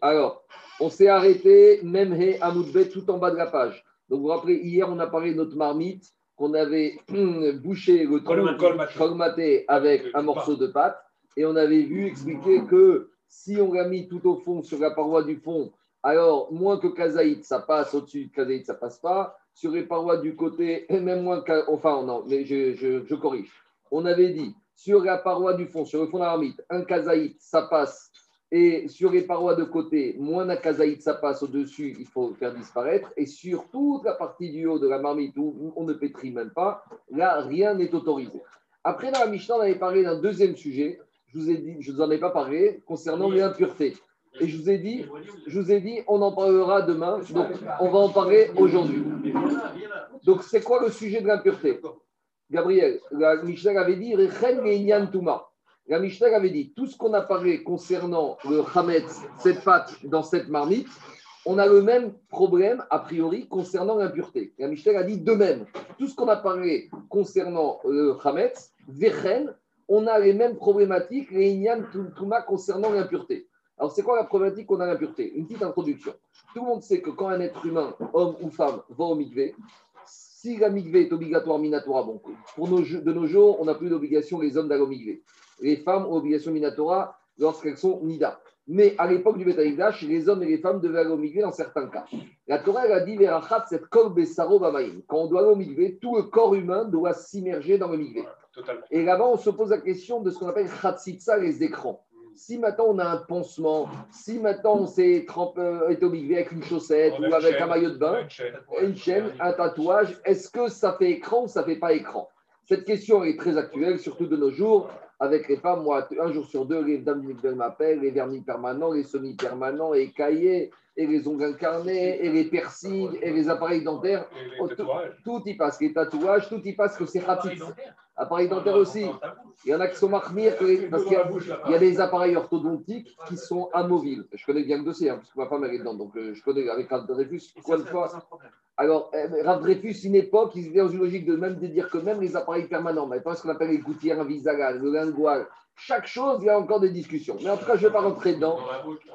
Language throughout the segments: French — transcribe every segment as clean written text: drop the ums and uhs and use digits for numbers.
Alors, on s'est arrêté, Memhe Amoudbet, tout en bas de la page. Donc, vous vous rappelez, hier, on a parlé de notre marmite, qu'on avait bouché le trou, colmaté avec un morceau de pâte. Et on avait vu expliquer que si on l'a mis tout au fond, sur la paroi du fond, alors moins que kazaït, ça passe au-dessus de kazaït, ça ne passe pas. Sur les parois du côté, et même moins que... Enfin, non, mais je corrige. On avait dit, sur la paroi du fond, sur le fond de la marmite, un kazaït, ça passe. Et sur les parois de côté, moins d'un kazaït, ça passe au-dessus, il faut le faire disparaître. Et sur toute la partie du haut de la marmite où on ne pétrit même pas, là, rien n'est autorisé. Après, dans la Mishnah, on avait parlé d'un deuxième sujet. Je ne vous en ai pas parlé, concernant l'impureté. Et je vous ai dit, on en parlera demain, donc on va en parler aujourd'hui. Donc, c'est quoi le sujet de l'impureté ? Gabriel, la Mishnah avait dit, la Mishnah avait dit, tout ce qu'on a parlé concernant le Hametz, cette pâte dans cette marmite, on a le même problème, a priori, concernant l'impureté. La Mishnah a dit de même, tout ce qu'on a parlé concernant le Hametz, Vechen, on a les mêmes problématiques, les Inyan Touma concernant l'impureté. Alors, c'est quoi la problématique qu'on a l'impureté ? Une petite introduction. Tout le monde sait que quand un être humain, homme ou femme, va au mikvé, si la mikvé est obligatoire, minatora, bon, de nos jours, on n'a plus d'obligation, les hommes, d'aller au mikvé. Les femmes ont obligation minatora lorsqu'elles sont nida. Mais à l'époque du Beit Hamikdash, les hommes et les femmes devaient aller au mikvé dans certains cas. La Torah, elle a dit, Verachat, cette kol besaro bamaim. Quand on doit aller au mikvé, tout le corps humain doit s'immerger dans le mikvé. Totalement. Et là-bas, on se pose la question de ce qu'on appelle khatsitsa, les écrans. Si maintenant on a un pansement, si maintenant on s'est étomiqué avec une chaussette ou avec un maillot de bain, une chaîne, un tatouage, est-ce que ça fait écran ou ça ne fait pas écran ? Cette question est très actuelle, surtout de nos jours, avec les femmes. Moi, un jour sur deux, les dames m'appellent, les vernis permanents, les semi-permanents, les cahiers, et les ongles incarnés, et les piercings, et les appareils dentaires. Tout y passe, les tatouages, tout y passe, que c'est rapide. Appareils dentaires aussi. Il y en a qui sont marmires, parce qu'il y a des appareils orthodontiques qui sont amovibles. Je connais bien le dossier, hein, parce que ma femme est dedans, donc je connais avec Rav Dreyfus. Alors, Rav Dreyfus, une époque, ils étaient dans une logique de même de dire que même les appareils permanents, mais pas ce qu'on appelle les gouttières invisables, le lingual, chaque chose, il y a encore des discussions. Mais en tout cas, je ne vais pas rentrer dedans.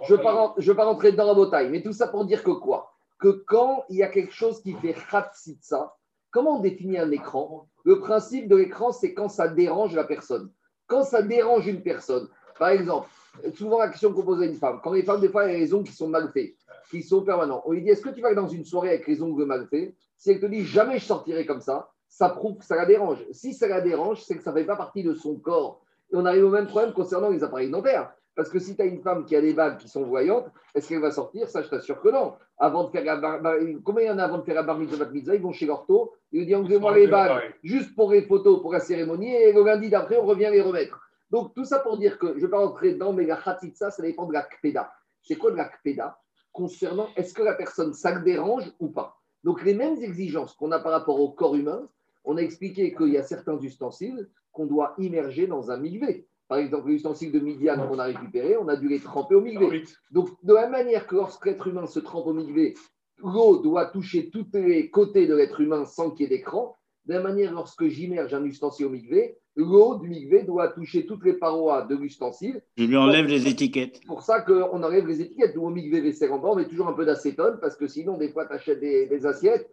Je ne vais pas rentrer dedans la bataille. Mais tout ça pour dire que quoi ? Que quand il y a quelque chose qui fait khatsitsa, comment on définit un écran ? Le principe de l'écran, c'est quand ça dérange la personne. Quand ça dérange une personne, par exemple, souvent la question qu'on pose à une femme, quand les femmes, des fois, il y a des ongles qui sont mal faits, qui sont permanents. On lui dit, est-ce que tu vas dans une soirée avec les ongles mal faits ? Si elle te dit, jamais je sortirai comme ça, ça prouve que ça la dérange. Si ça la dérange, c'est que ça ne fait pas partie de son corps. Et on arrive au même problème concernant les appareils dentaires. Parce que si tu as une femme qui a des bagues qui sont voyantes, est-ce qu'elle va sortir ? Ça, je t'assure que non. Avant de faire la combien il y en a avant de faire la bar mitzvah, ils vont chez l'ortho, ils lui disent enlevez-moi les bagues juste pour les photos, pour la cérémonie, et le lundi d'après, on revient les remettre. Donc, tout ça pour dire que, je ne vais pas rentrer dedans, mais la khatitsa, ça dépend de la kpeda. C'est quoi de la kpeda ? Concernant, est-ce que la personne, ça le dérange ou pas ? Donc, les mêmes exigences qu'on a par rapport au corps humain, on a expliqué qu'il y a certains ustensiles qu'on doit immerger dans un mikvé. Par exemple, les ustensiles de Midian qu'on a récupérés, on a dû les tremper au mikvé. Donc, de la manière que lorsqu'être humain se trempe au mikvé, l'eau doit toucher tous les côtés de l'être humain sans qu'il y ait d'écran. De la manière, lorsque j'immerge un ustensile au mikvé, l'eau du mikvé doit toucher toutes les parois de l'ustensile. Je lui enlève les étiquettes. C'est pour ça qu'on enlève les étiquettes. Ou au mikvé vaisselle en bas, on met toujours un peu d'acétone parce que sinon, des fois, tu achètes des assiettes.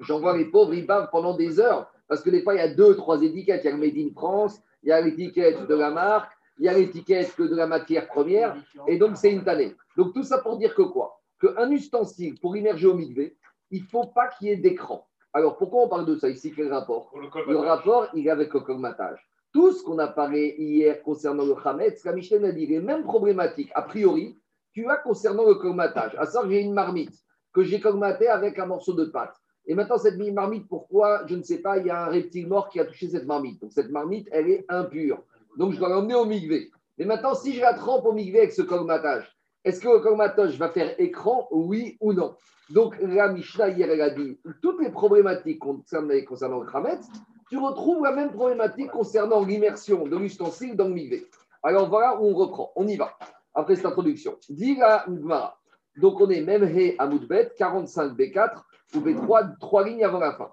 J'en vois les pauvres, ils bavent pendant des heures. Parce que des fois, il y a 2 ou 3 étiquettes. Il y a le Made in France, il y a l'étiquette de la marque, il y a l'étiquette de la matière première. Et donc, c'est une tannée. Donc, tout ça pour dire que quoi ? Qu'un ustensile, pour immerger au mikvé, il ne faut pas qu'il y ait d'écran. Alors, pourquoi on parle de ça ici ? Quel rapport ? Le rapport, il est avec le colmatage. Tout ce qu'on a parlé hier concernant le Hametz, la Mishnah a dit les mêmes problématiques, a priori, tu as concernant le colmatage. À ça, j'ai une marmite que j'ai colmatée avec un morceau de pâte. Et maintenant, cette marmite, pourquoi ? Je ne sais pas, il y a un reptile mort qui a touché cette marmite. Donc, cette marmite, elle est impure. Donc, je dois l'emmener au mikvé. Mais maintenant, si je la trempe au mikvé avec ce colmatage, est-ce que le colmatage va faire écran ? Oui ou non ? Donc, la Mishnah, hier, elle a dit toutes les problématiques concernant le Hametz, tu retrouves la même problématique concernant l'immersion de l'ustensile dans le mikvé. Alors, voilà où on reprend. On y va. Après cette introduction. Dis la Gemara. Donc, on est même Memhe Amoudbet, 45b4. Vous pouvez 3 lignes avant la fin.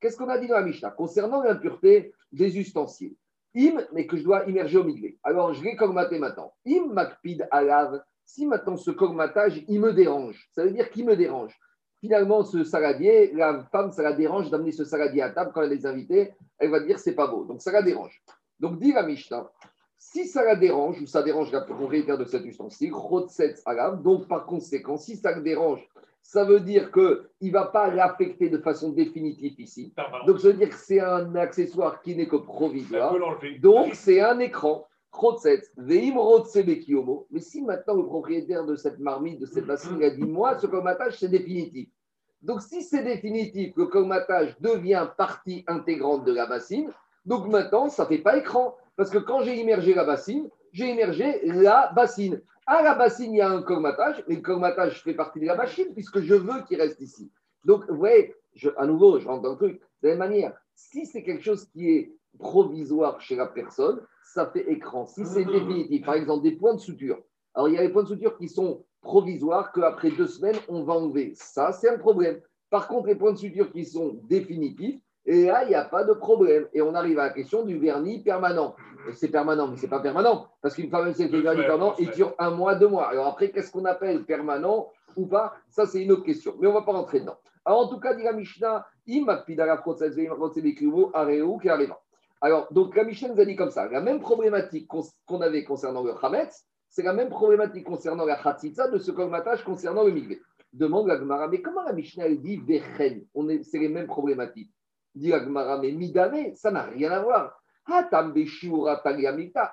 Qu'est-ce qu'on a dit dans la Mishnah ? Concernant l'impureté des ustensiles. im, mais que je dois immerger au migvé. Alors, je vais kormater maintenant. Im makpid alav. Si maintenant ce kormatage, il me dérange, ça veut dire qu'il me dérange. Finalement, ce saladier, la femme, ça la dérange d'amener ce saladier à table quand elle les invite, elle va dire c'est pas beau. Donc, ça la dérange. Donc, dit la Mishnah, si ça la dérange ou ça dérange la propriétaire de cet ustensile, rotsetz alav, donc par conséquent, si ça le dérange, ça veut dire qu'il ne va pas l'affecter de façon définitive ici. Donc, ça veut dire que c'est un accessoire qui n'est que provisoire. Donc, c'est un écran. Mais si maintenant le propriétaire de cette marmite, de cette bassine, a dit moi, ce comatage, c'est définitif. Donc, si c'est définitif, le comatage devient partie intégrante de la bassine. Donc, maintenant, ça ne fait pas écran. Parce que quand j'ai immergé la bassine. À la bassine, il y a un comatage. Et le comatage fait partie de la machine puisque je veux qu'il reste ici. Donc, vous voyez, à nouveau, je rentre dans le truc. De la même manière, si c'est quelque chose qui est provisoire chez la personne, ça fait écran. Si c'est définitif, par exemple, des points de suture. Alors, il y a les points de suture qui sont provisoires, qu'après 2 semaines, on va enlever. Ça, c'est un problème. Par contre, les points de suture qui sont définitifs, et là, il n'y a pas de problème. Et on arrive à la question du vernis permanent. C'est permanent, mais ce n'est pas permanent. Parce qu'une femme, c'est le vernis permanent, il dure 1 mois, 2 mois. Alors après, qu'est-ce qu'on appelle permanent ou pas? Ça, c'est une autre question. Mais on ne va pas rentrer dedans. Alors, en tout cas, dit la Mishnah, alors, donc, la Mishnah nous a dit comme ça, la même problématique qu'on avait concernant le Hametz, c'est la même problématique concernant la Khatsitsa de ce colmatage concernant le Migvé. Demande la Gemara, mais comment la Mishnah, elle dit Vechen? C'est les mêmes problématiques. Dit la Gemara, mais Midame, ça n'a rien à voir.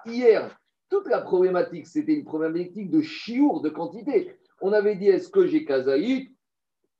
Hier, toute la problématique, c'était une problématique de chiour, de quantité. On avait dit, est-ce que j'ai kazaï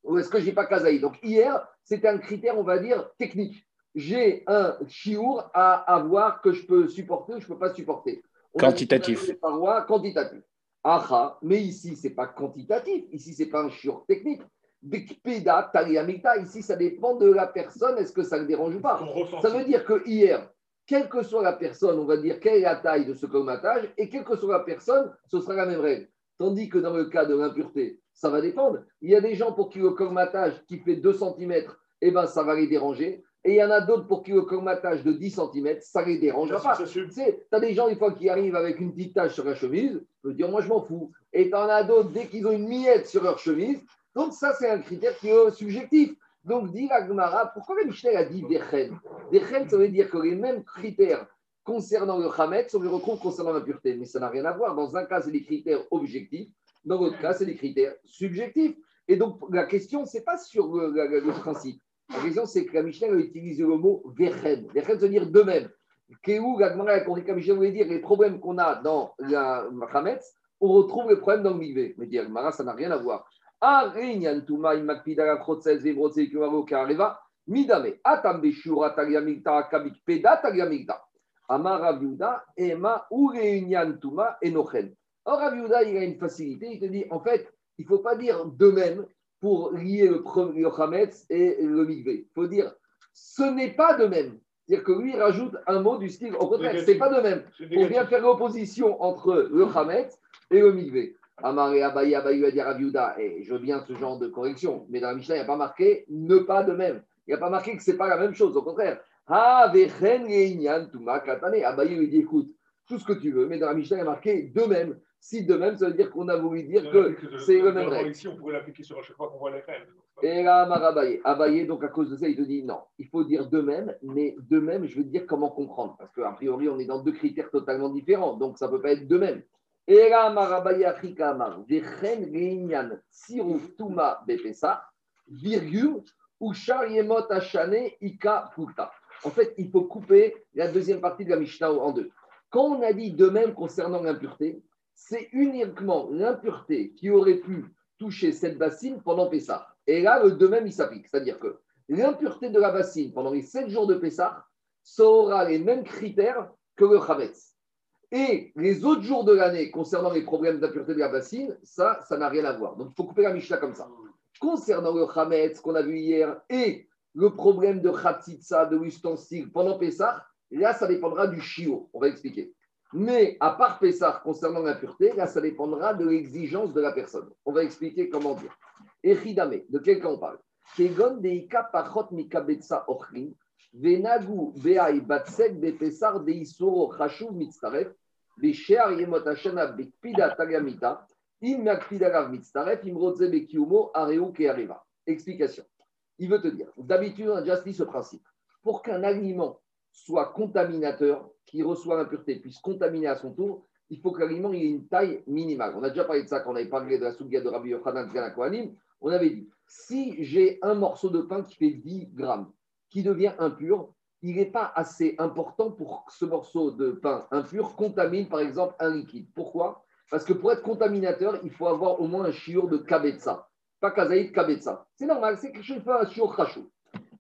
ou est-ce que j'ai pas kazaï? Donc, hier, c'était un critère, on va dire, technique. J'ai un chiour à avoir que je peux supporter ou je ne peux pas supporter. On quantitatif. Les parois, quantitatif. Aha, mais ici, ce n'est pas quantitatif. Ici, ce n'est pas un chiour technique. Bikpeda, tariamita, ici, ça dépend de la personne. Est-ce que ça le dérange ou pas? Ça veut dire que hier, quelle que soit la personne, on va dire quelle est la taille de ce comatage, et quelle que soit la personne, ce sera la même règle. Tandis que dans le cas de l'impureté, ça va dépendre. Il y a des gens pour qui le comatage qui fait 2 cm, eh ben, ça va les déranger. Et il y en a d'autres pour qui le comatage de 10 cm, ça ne les dérange pas. Tu sais, tu as des gens, une fois qu'ils arrivent avec une petite tache sur la chemise, je peux dire, moi, je m'en fous. Et tu en as d'autres, dès qu'ils ont une miette sur leur chemise. Donc, ça, c'est un critère qui est subjectif. Donc, dit la Gemara, pourquoi la Mishnah a dit Vechen? Vechen, ça veut dire que les mêmes critères concernant le Hametz, on les retrouve concernant l'impureté. Mais ça n'a rien à voir. Dans un cas, c'est des critères objectifs. Dans l'autre cas, c'est des critères subjectifs. Et donc, la question, ce n'est pas sur le principe. La question, c'est que la Mishnah a utilisé le mot Vechen. Vechen, ça veut dire de même. Kéou, la Gemara a compris que la Mishnah voulait dire les problèmes qu'on a dans la Hametz, on retrouve les problèmes dans le Migvé. Mais dit la Gemara, ça n'a rien à voir. Or, Rav Yehuda, il a une facilité, il te dit, en fait, il ne faut pas dire de même pour lier le Hametz et le Migvé. Il faut dire, ce n'est pas de même. C'est-à-dire que lui, il rajoute un mot du style, au contraire, ce n'est pas de même. Pour bien faire l'opposition entre le Hametz et le Migvé. Amaré Abaye, Abaye a dit Rav Yehuda, et je viens ce genre de correction, mais dans la Mishnah, il n'y a pas marqué ne pas de même. Il n'y a pas marqué que ce n'est pas la même chose, au contraire. Ah, Vechen Yehinyan, Touma, Katane. Abaye lui dit, écoute, tout ce que tu veux, mais dans la Mishnah, il y a marqué de même. Si de même, ça veut dire qu'on a voulu dire que c'est le même règle. On pourrait l'appliquer sur à chaque fois qu'on voit les règles. Et là, Amar Abaye. Abaye, donc à cause de ça, il te dit non, il faut dire de même, mais de même, je veux dire comment comprendre. Parce qu'a priori, on est dans 2 critères totalement différents, donc ça ne peut pas être de même. Et là, Amar Abaye Afrika Amar, Vechen Reinyan, Siruf Touma Bepesa, virgule, Ushar Yemot Hachane Ika Puta. En fait, il faut couper la deuxième partie de la Mishnah en 2. Quand on a dit de même concernant l'impureté, c'est uniquement l'impureté qui aurait pu toucher cette bassine pendant Pessah. Et là, le de même, il s'applique. C'est-à-dire que l'impureté de la bassine pendant les 7 jours de Pessah, ça aura les mêmes critères que le Hametz. Et les autres jours de l'année concernant les problèmes d'impureté de la bassine, ça n'a rien à voir. Donc, il faut couper la Mishnah comme ça. Concernant le Hametz qu'on a vu hier et le problème de Khatsitsa, de l'ustensile pendant Pessah, là, ça dépendra du chiot. On va expliquer. Mais à part Pessah, concernant l'impureté, là, ça dépendra de l'exigence de la personne. On va expliquer comment dire. Echidame, de quel cas on parle? Kegon deika pachot mikabetsa ochrin, Venagu Beai Batsek de Pesar de Isoro Khashuv Mitzaref, Beshear Yemotashana Bekpida Tagamita, Im Makpidagav Mitzaref, Imrodze Bekiumo, Areu Keareva. Explication. Il veut te dire, d'habitude, on a déjà dit ce principe. Pour qu'un aliment soit contaminateur, qui reçoit l'impureté, puisse contaminer à son tour, il faut que l'aliment ait une taille minimale. On a déjà parlé de ça quand on avait parlé de la soubia de Rabbi Yochanan Sgan Kohanim. On avait dit, si j'ai un morceau de pain qui fait 10 grammes, qui devient impur, il n'est pas assez important pour que ce morceau de pain impur contamine, par exemple, un liquide. Pourquoi ? Parce que pour être contaminateur, il faut avoir au moins un shiur de kabetsa. Pas kazaïd, kabetsa. C'est normal, c'est que je fais un shiur khashou.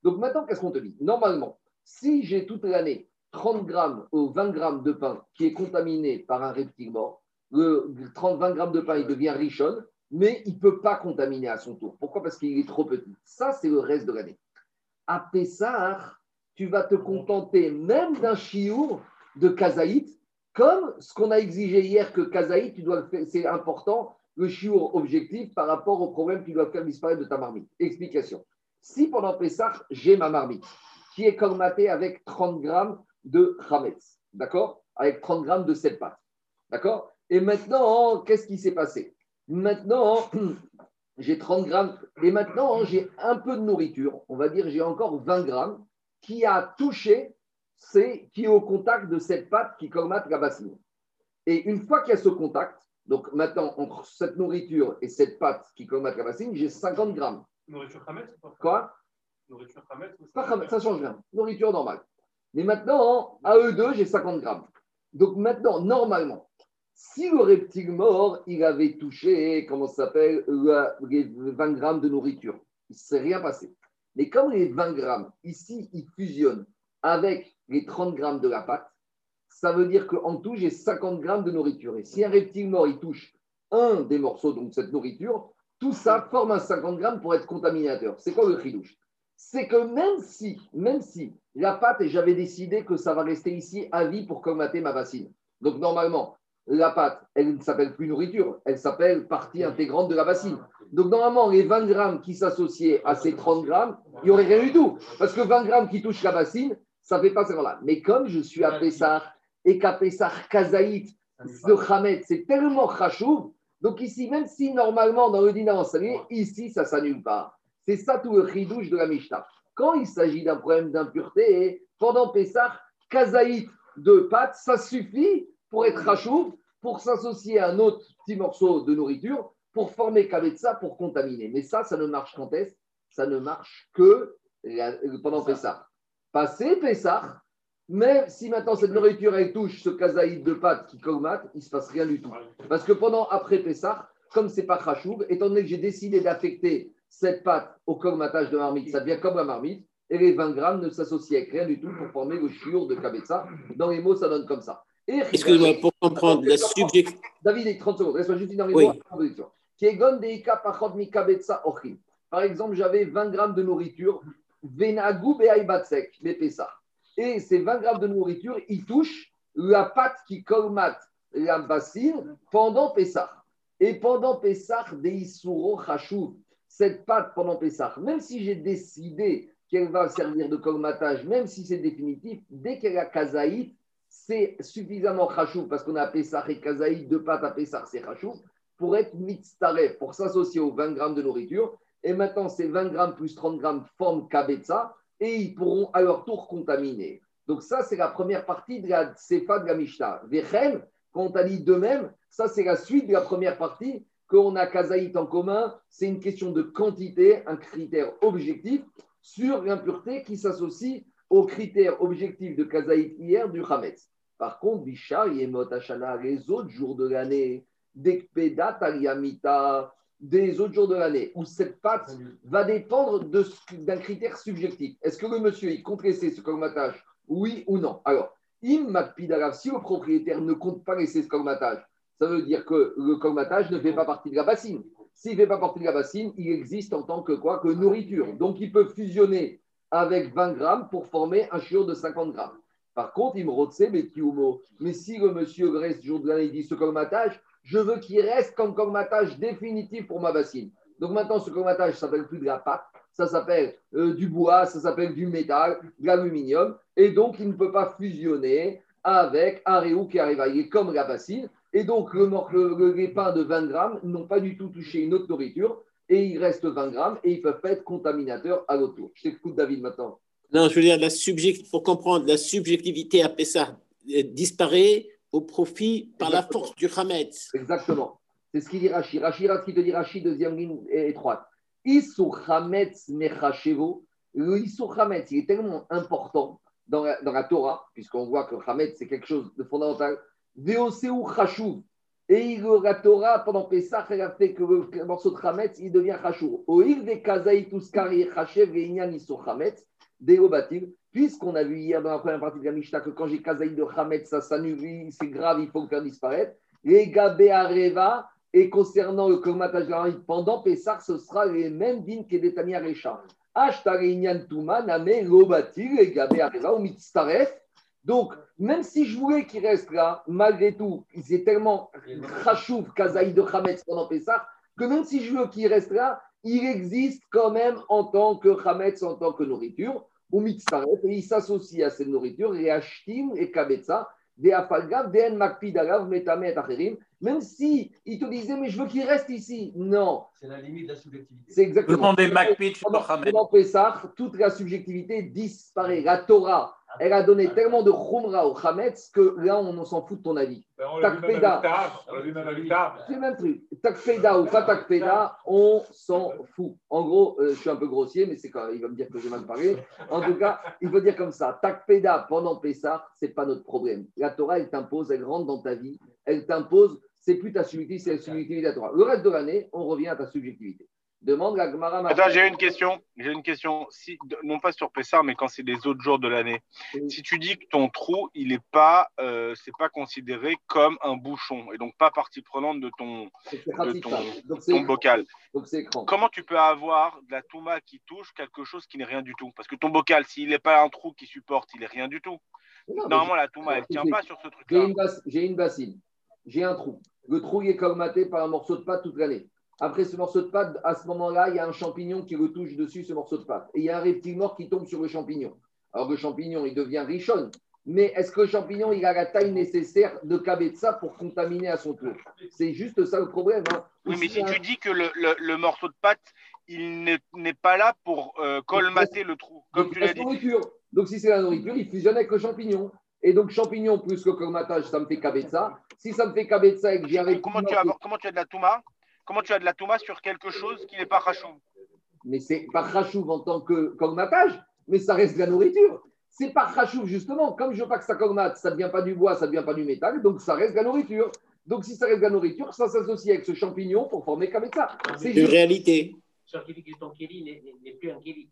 Donc maintenant, qu'est-ce qu'on te dit ? Normalement, si j'ai toute l'année 30 grammes ou 20 grammes de pain qui est contaminé par un reptile mort, le 20 grammes de pain, il devient richonne, mais il ne peut pas contaminer à son tour. Pourquoi ? Parce qu'il est trop petit. Ça, c'est le reste de l'année. À Pessah, tu vas te contenter même d'un chiour de kazaït, comme ce qu'on a exigé hier que kazaït, tu dois faire, c'est important, le chiour objectif par rapport au problème que tu dois faire disparaître de ta marmite. Explication. Si pendant Pessah, j'ai ma marmite qui est cormatée avec 30 grammes de chametz, d'accord ? Avec 30 grammes de cette pâte, d'accord ? Et maintenant, qu'est-ce qui s'est passé ? Maintenant, j'ai 30 grammes et maintenant, j'ai un peu de nourriture. On va dire j'ai encore 20 grammes qui a touché, qui est au contact de cette pâte qui colmate la bassine. Et une fois qu'il y a ce contact, donc maintenant, entre cette nourriture et cette pâte qui colmate la bassine, j'ai 50 grammes. Nourriture chametz ? Quoi ? Nourriture chametz ou pas chametz, ça change rien. Nourriture normale. Mais maintenant, à eux deux, j'ai 50 grammes. Donc maintenant, normalement, si le reptile mort, il avait touché, les 20 grammes de nourriture, il ne s'est rien passé. Mais comme les 20 grammes, ici, ils fusionnent avec les 30 grammes de la pâte, ça veut dire qu'en tout, j'ai 50 grammes de nourriture. Et si un reptile mort, il touche un des morceaux, donc cette nourriture, tout ça forme un 50 grammes pour être contaminateur. C'est quoi le chidouche ? C'est que même si la pâte, et j'avais décidé que ça va rester ici à vie pour colmater ma bassine. Donc normalement, la pâte, elle ne s'appelle plus nourriture, elle s'appelle partie intégrante de la bassine. Donc normalement, les 20 grammes qui s'associaient à ces 30 grammes, il n'y aurait rien du tout. Parce que 20 grammes qui touchent la bassine, ça ne fait pas ce genre-là. Mais comme je suis à Pessah, et qu'à Pessah, kazaït, de Khamet, c'est tellement khachouv, donc ici, même si normalement, dans le dîner enseigné, ici, ça ne s'annule pas. C'est ça tout le chidouche de la Mishnah. Quand il s'agit d'un problème d'impureté, pendant Pessah, kazaït de pâte, ça suffit pour être rachouf, pour s'associer à un autre petit morceau de nourriture, pour former kavetsa, pour contaminer. Mais ça ne marche qu'en test, ça ne marche que pendant Pessah. Passé Pessah, même si maintenant cette nourriture, elle touche ce kazaïd de pâte qui colmate, il ne se passe rien du tout. Parce que après Pessah, comme ce n'est pas rachouf, étant donné que j'ai décidé d'affecter cette pâte au colmatage de marmite, ça devient comme la marmite, et les 20 grammes ne s'associent avec rien du tout pour former le chiour de kavetsa. Dans les mots, ça donne comme ça. Excuse-moi, pour comprendre la subjective. David, il y a 30 secondes. Laisse-moi juste dire les mots. Par exemple, j'avais 20 grammes de nourriture. Et ces 20 grammes de nourriture, ils touchent la pâte qui colmate la bassine pendant Pessah. Et pendant Pessah, cette pâte pendant Pessah, même si j'ai décidé qu'elle va servir de colmatage, même si c'est définitif, dès qu'elle a kazaït, c'est suffisamment khashouf, parce qu'on a Pessah et kazaïd, deux pâtes à Pessah, c'est khashouf, pour être mitztaref, pour s'associer aux 20 grammes de nourriture. Et maintenant, ces 20 grammes plus 30 grammes forment kabetsa, et ils pourront à leur tour contaminer. Donc ça, c'est la première partie de la sefa de la Mishnah. Vechen, quand on a dit de même, ça c'est la suite de la première partie, qu'on a kazaïd en commun, c'est une question de quantité, un critère objectif sur l'impureté qui s'associe aux critères objectifs de kazaït hier du Hametz. Par contre, Bichar, Yemot, Hashana, les autres jours de l'année, Dekpeda, Tariamita, des autres jours de l'année, où cette pâte va dépendre d'un critère subjectif. Est-ce que le monsieur, il compte laisser ce colmatage ? Oui ou non ? Alors, Im Makpidalav, si le propriétaire ne compte pas laisser ce colmatage, ça veut dire que le colmatage ne fait pas partie de la bassine. S'il ne fait pas partie de la bassine, il existe en tant que quoi ? Que nourriture. Donc, il peut fusionner avec 20 grammes pour former un chiour de 50 grammes. Par contre, il me rotse, mais si le monsieur reste jour de l'année, il dit ce colmatage, je veux qu'il reste comme colmatage définitif pour ma bassine. Donc maintenant, ce colmatage ne s'appelle plus de la pâte, ça s'appelle du bois, ça s'appelle du métal, de l'aluminium, et donc il ne peut pas fusionner avec un réou qui a réveillé comme la bassine, et donc les pains de 20 grammes n'ont pas du tout touché une autre nourriture, et il reste 20 grammes, et ils ne peuvent pas être contaminateurs à l'autre tour. Je t'écoute, David, maintenant. Non, je veux dire, pour comprendre, la subjectivité à Pessah disparaît au profit par la force du Hametz. Exactement. C'est ce qu'il dit Rashi. Rashi, ce qu'il te dit Rashi, deuxième ligne étroite. Issou Hametz Mechachevo. Le Issou Hametz, il est tellement important dans la Torah, puisqu'on voit que Hametz, c'est quelque chose de fondamental. Veoseu Chashuv. Et la Torah, pendant Pessah, elle a fait que le morceau de Hametz, il devient Chashuv. Oil de Kazaï Tuskari Chachev Veinian Issou Hametz. Puisqu'on a vu hier dans la première partie de la Mishnah que quand j'ai kazaï de Hametz, ça s'annule, c'est grave, il faut le faire disparaître. Les Gabé Areva, et concernant le comatage de la ride pendant Pessah, ce sera les mêmes dînes que des Tania Recha. Ashtareignan Touma, Name, Lobatil, les Gabé Areva, ou Mitztaref. Donc, même si je voulais qu'il reste là, malgré tout, il est tellement rachouf kazaï de Hametz pendant Pessah, que même si je veux qu'il reste là, il existe quand même en tant que Hametz, en tant que nourriture. Ou mitzaref, et il s'associe à cette nourriture, et ashtim et kabetza, des afalgav, des en makpid alav, metamet acherim, même si il te disait, mais je veux qu'il reste ici. Non. C'est la limite de la subjectivité. C'est exactement. Tout le monde est makpid, pendant Pessah, toute la subjectivité disparaît. La Torah, elle a donné tellement de chumra au Hametz que là, on s'en fout de ton avis. Ben, on l'a vu même avec Tav. C'est le même truc. Takfeda ou pas Takfeda, on s'en fout. En gros, je suis un peu grossier, mais c'est quand même, il va me dire que j'ai mal parlé. En tout cas, il faut dire comme ça. Takfeda pendant Pessah, ce n'est pas notre problème. La Torah, elle t'impose, elle rentre dans ta vie. Elle t'impose, c'est plus ta subjectivité, c'est la subjectivité de la Torah. Le reste de l'année, on revient à ta subjectivité. Demande la Gemara. Attends, j'ai une question. Si, non pas sur Pessah, mais quand c'est les autres jours de l'année. Oui. Si tu dis que ton trou, il n'est pas, c'est pas considéré comme un bouchon et donc pas partie prenante de ton bocal. Donc c'est écran. Comment tu peux avoir de la touma qui touche quelque chose qui n'est rien du tout? Parce que ton bocal, s'il n'est pas un trou qui supporte, il n'est rien du tout. Non, normalement, la touma, elle ne tient pas sur ce truc-là. J'ai une bassine. J'ai un trou. Le trou, il est colmaté par un morceau de pâte toute l'année. Après ce morceau de pâte, à ce moment-là, il y a un champignon qui le touche dessus, ce morceau de pâte. Et il y a un reptile mort qui tombe sur le champignon. Alors le champignon, il devient richonne. Mais est-ce que le champignon, il a la taille nécessaire de Kabetza pour contaminer à son tour? C'est juste ça le problème. Hein. Oui, mais si tu dis que le morceau de pâte, il n'est pas là pour colmater le trou, comme tu l'as dit. Donc si c'est la nourriture, il fusionne avec le champignon. Et donc, champignon plus le colmatage, ça me fait Kabetza. Si ça me fait Kabetza et que j'ai un reptile mort… Comment tu as de la touma? Comment tu as de la touma sur quelque chose qui n'est pas rachouv? Mais c'est pas rachouv en tant que cogmatage, mais ça reste de la nourriture. C'est pas rachouv justement. Comme je ne veux pas que ça cogmate, ça ne devient pas du bois, ça ne devient pas du métal, donc ça reste de la nourriture. Donc si ça reste de la nourriture, ça s'associe avec ce champignon pour former comme ça. C'est une réalité. Ton kéli n'est plus un kéli.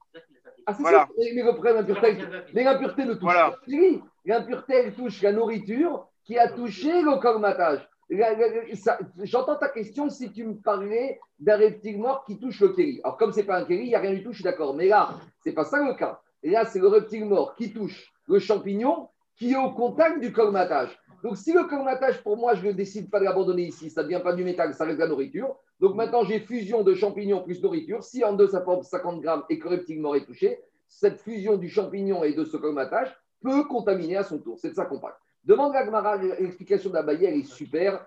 Ah, c'est voilà. Ça. Mais reprennent l'impureté. Mais l'impureté ne touche pas. Voilà. L'impureté, elle touche la nourriture qui a touché le cogmatage. J'entends ta question si tu me parlais d'un reptile mort qui touche le kéli. Alors, comme ce n'est pas un kéli, il n'y a rien du tout, je suis d'accord. Mais là, ce n'est pas ça le cas. Là, c'est le reptile mort qui touche le champignon qui est au contact du colmatage. Donc, si le colmatage, pour moi, je ne décide pas de l'abandonner ici, ça ne devient pas du métal, ça reste de la nourriture. Donc, maintenant, j'ai fusion de champignons plus nourriture. Si en deux, ça forme 50 grammes et que le reptile mort est touché, cette fusion du champignon et de ce colmatage peut contaminer à son tour. C'est de ça qu'on parle. Demande la Gemara, l'explication d'Abaye, elle est super.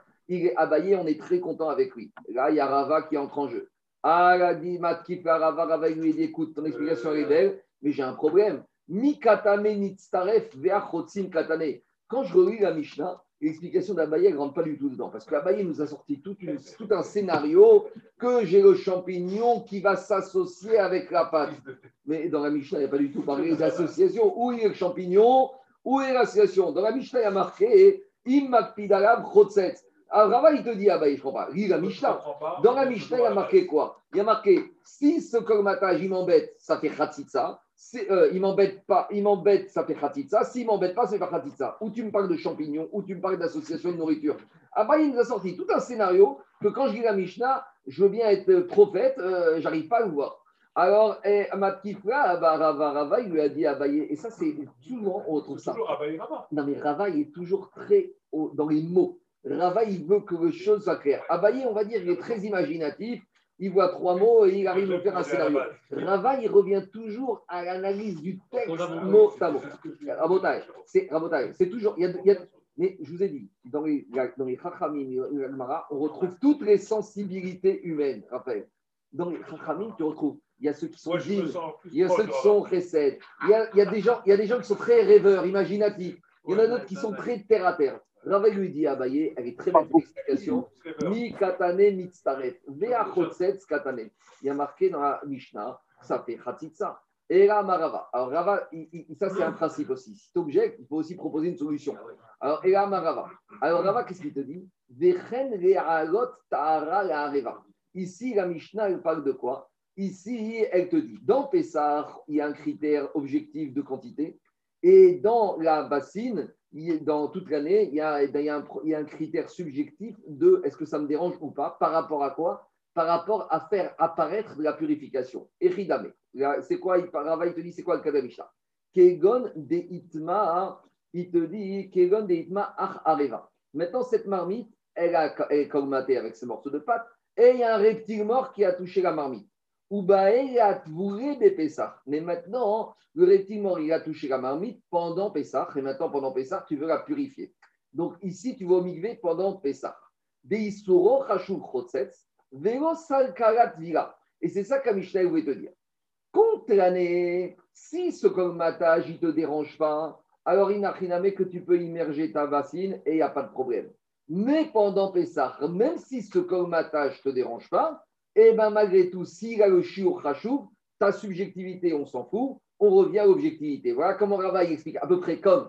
Abaye, on est très content avec lui. Là, il y a Rava qui entre en jeu. Ah, il a dit, Matkif, Rava, il lui dit, écoute, ton explication est belle, mais j'ai un problème. Mi katame nitztaref ve'a chotzim katane. Quand je relis la Mishnah, l'explication d'Abaye, elle ne rentre pas du tout dedans. Parce qu'Abaye nous a sorti tout un scénario que j'ai le champignon qui va s'associer avec la pâte. Mais dans la Mishnah, il n'y a pas du tout parlé d'association. Où il y a le champignon? Où est l'association? Dans la Mishnah, il y a marqué Immakpidalab Chotset. Rava, il te dit, ah ben, je ne comprends pas. Lis la Mishnah. Dans la Mishnah, il y a marqué quoi? Il y a marqué, si ce colmatage, il m'embête, ça fait Khatitsa. Il m'embête pas, il m'embête, ça fait Khatitsa. S'il ne m'embête pas, ça fait pas Khatitsa. Ou tu me parles de champignons, ou tu me parles d'association de nourriture. Ah ben, il nous a sorti tout un scénario que quand je lis la Mishnah, je veux bien être prophète, je n'arrive pas à le voir. Alors, Matkifra, Rava, il lui a dit Abaye. Et ça, c'est souvent, on retrouve ça. Abaye, Rava. Non, mais Rava, il est toujours très dans les mots. Rava, il veut que les choses soient claires. Abaye, on va dire, il est très imaginatif. il voit trois mots et il arrive à faire un scénario. Rava, il revient toujours à l'analyse du texte mot à mot. C'est toujours. Mais je vous ai dit, dans les Chachamim et l'Almara, on retrouve toutes les sensibilités humaines, Raphaël. Dans les Chachamim, tu retrouves. Il y a ceux qui sont dignes, il y a ceux qui sont chesed, il y a des gens qui sont très rêveurs, imaginatifs, il y en a d'autres qui sont très terre à terre. Rava lui dit à Abaye, avec très belle explication, mi katane mitztaret, vea chotzetz katane. Il y a marqué dans la Mishnah, ça fait chatzitza. Et là, Marava. Alors, Rava, ça, c'est un principe aussi. Si tu objectes, il faut aussi proposer une solution. Alors, et là, Marava. Alors, Rava, qu'est-ce qu'il te dit ? Vechen le'alot ta'ara la'areva. Ici, la Mishnah, elle parle de quoi ? Ici, elle te dit, dans Pessah, il y a un critère objectif de quantité. Et dans la bassine, dans toute l'année, il y a un critère subjectif de est-ce que ça me dérange ou pas ? Par rapport à quoi ? Par rapport à faire apparaître la purification. Eridame. C'est quoi, Rava, il te dit, c'est quoi le Kadamisha? Kegon de Itma, il te dit, Kegon de Itma Ach Areva. Maintenant, cette marmite, elle est colmatée avec ce morceau de pâte, et il y a un reptile mort qui a touché la marmite. Ubae a touré des Pessah. Mais maintenant, le reptile mort, il a touché la marmite pendant Pessah, et maintenant, pendant Pessah, tu veux la purifier. Donc, ici, tu vas au Mikvé pendant Pessah. De Isuro Chachou Chotsetz, Velo Salkarat Vila. Et c'est ça qu'Amishnah voulait te dire. Contre l'année, si ce colmatage ne te dérange pas, alors il n'a rien à mettre que tu peux immerger ta bassine et il n'y a pas de problème. Mais pendant Pessah, même si ce colmatage ne te dérange pas, et bien malgré tout, s'il a le shiur chashuv, ta subjectivité, on s'en fout, on revient à l'objectivité. Voilà comment Rava explique, à peu près comme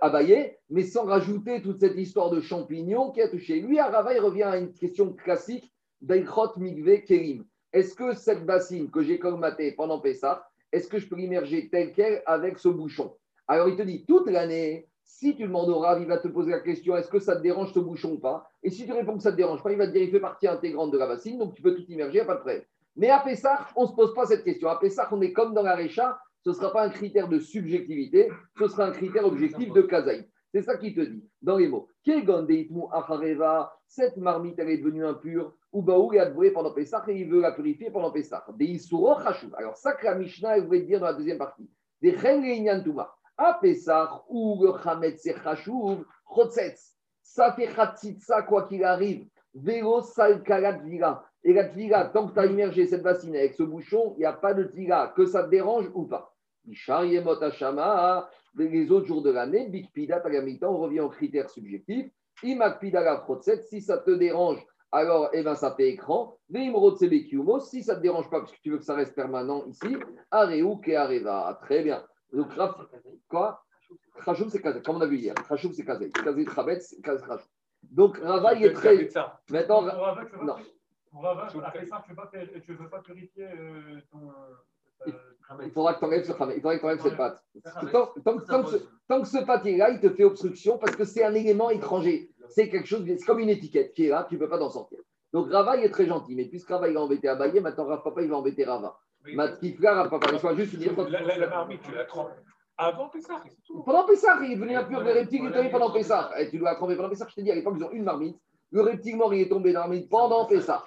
Abaye, mais sans rajouter toute cette histoire de champignons qui a touché. Lui, à Rava, il revient à une question classique d'Ilchot Mikveh Kelim. Est-ce que cette bassine que j'ai colmatée pendant Pessah, est-ce que je peux l'immerger telle qu'elle avec ce bouchon? Alors il te dit, toute l'année, si tu demandes au Rav, il va te poser la question, est-ce que ça te dérange ce bouchon ou pas? Et si tu réponds que ça ne te dérange pas, il va te dire, il fait partie intégrante de la bassine, donc tu peux tout immerger, il n'y a pas de problème. Mais à Pessah, on ne se pose pas cette question. À Pessah, on est comme dans la Récha, ce ne sera pas un critère de subjectivité, ce sera un critère objectif de Kazaï. C'est ça qu'il te dit, dans les mots. Cette marmite, elle est devenue impure. Ubaou, il a adoré pendant Pessah et il veut la purifier pendant Pessah. Alors, ça que la Mishnah, elle voulait dire dans la deuxième partie. À Pessah, ou le Chametz et Chashuv, Chotzetz. Ça fait Chatzitsa, quoi qu'il arrive. Vélo, Salkalat, Vila. Et la Tvila, tant que tu as immergé cette bassine avec ce bouchon, il n'y a pas de Tvila. Que ça te dérange ou pas? Bishar, Yemot, Hashama, les autres jours de l'année, Bikpida, Tagamitan, on revient aux critères subjectifs. Imakpida, la Chotzetz, si ça te dérange. Alors, eh ben, ça fait écran. Si ça ne te dérange pas, parce que tu veux que ça reste permanent ici, Areouk et Areva. Très bien. Donc, quoi? Khashoum, c'est Kazaï. Comme on a vu hier. Khashoum, c'est Kazaï. Kazaï Trabet, c'est Kazaï. Donc, Rava, il est très. Maintenant, non. Pour Rava, après ça, tu ne veux pas purifier ton. Il faudra que tu enlèves cette pâte. Tant que ce pâte est là, il te fait obstruction parce que c'est un élément étranger. C'est quelque chose, c'est comme une étiquette qui est là, tu ne peux pas t'en sortir. Donc Rava, il est très gentil, mais puisque Rava, il a embêté Abaye, maintenant Rav Papa, il va embêter Rava. La marmite, tu la trempes avant Pessah. Pendant Pessah, il est devenu impur, le reptile est tombé pendant Pessah. Et tu dois la tremper pendant Pessah, je t'ai dit, à l'époque, ils ont une marmite. Le reptile mort, il est tombé dans la marmite pendant Pessah.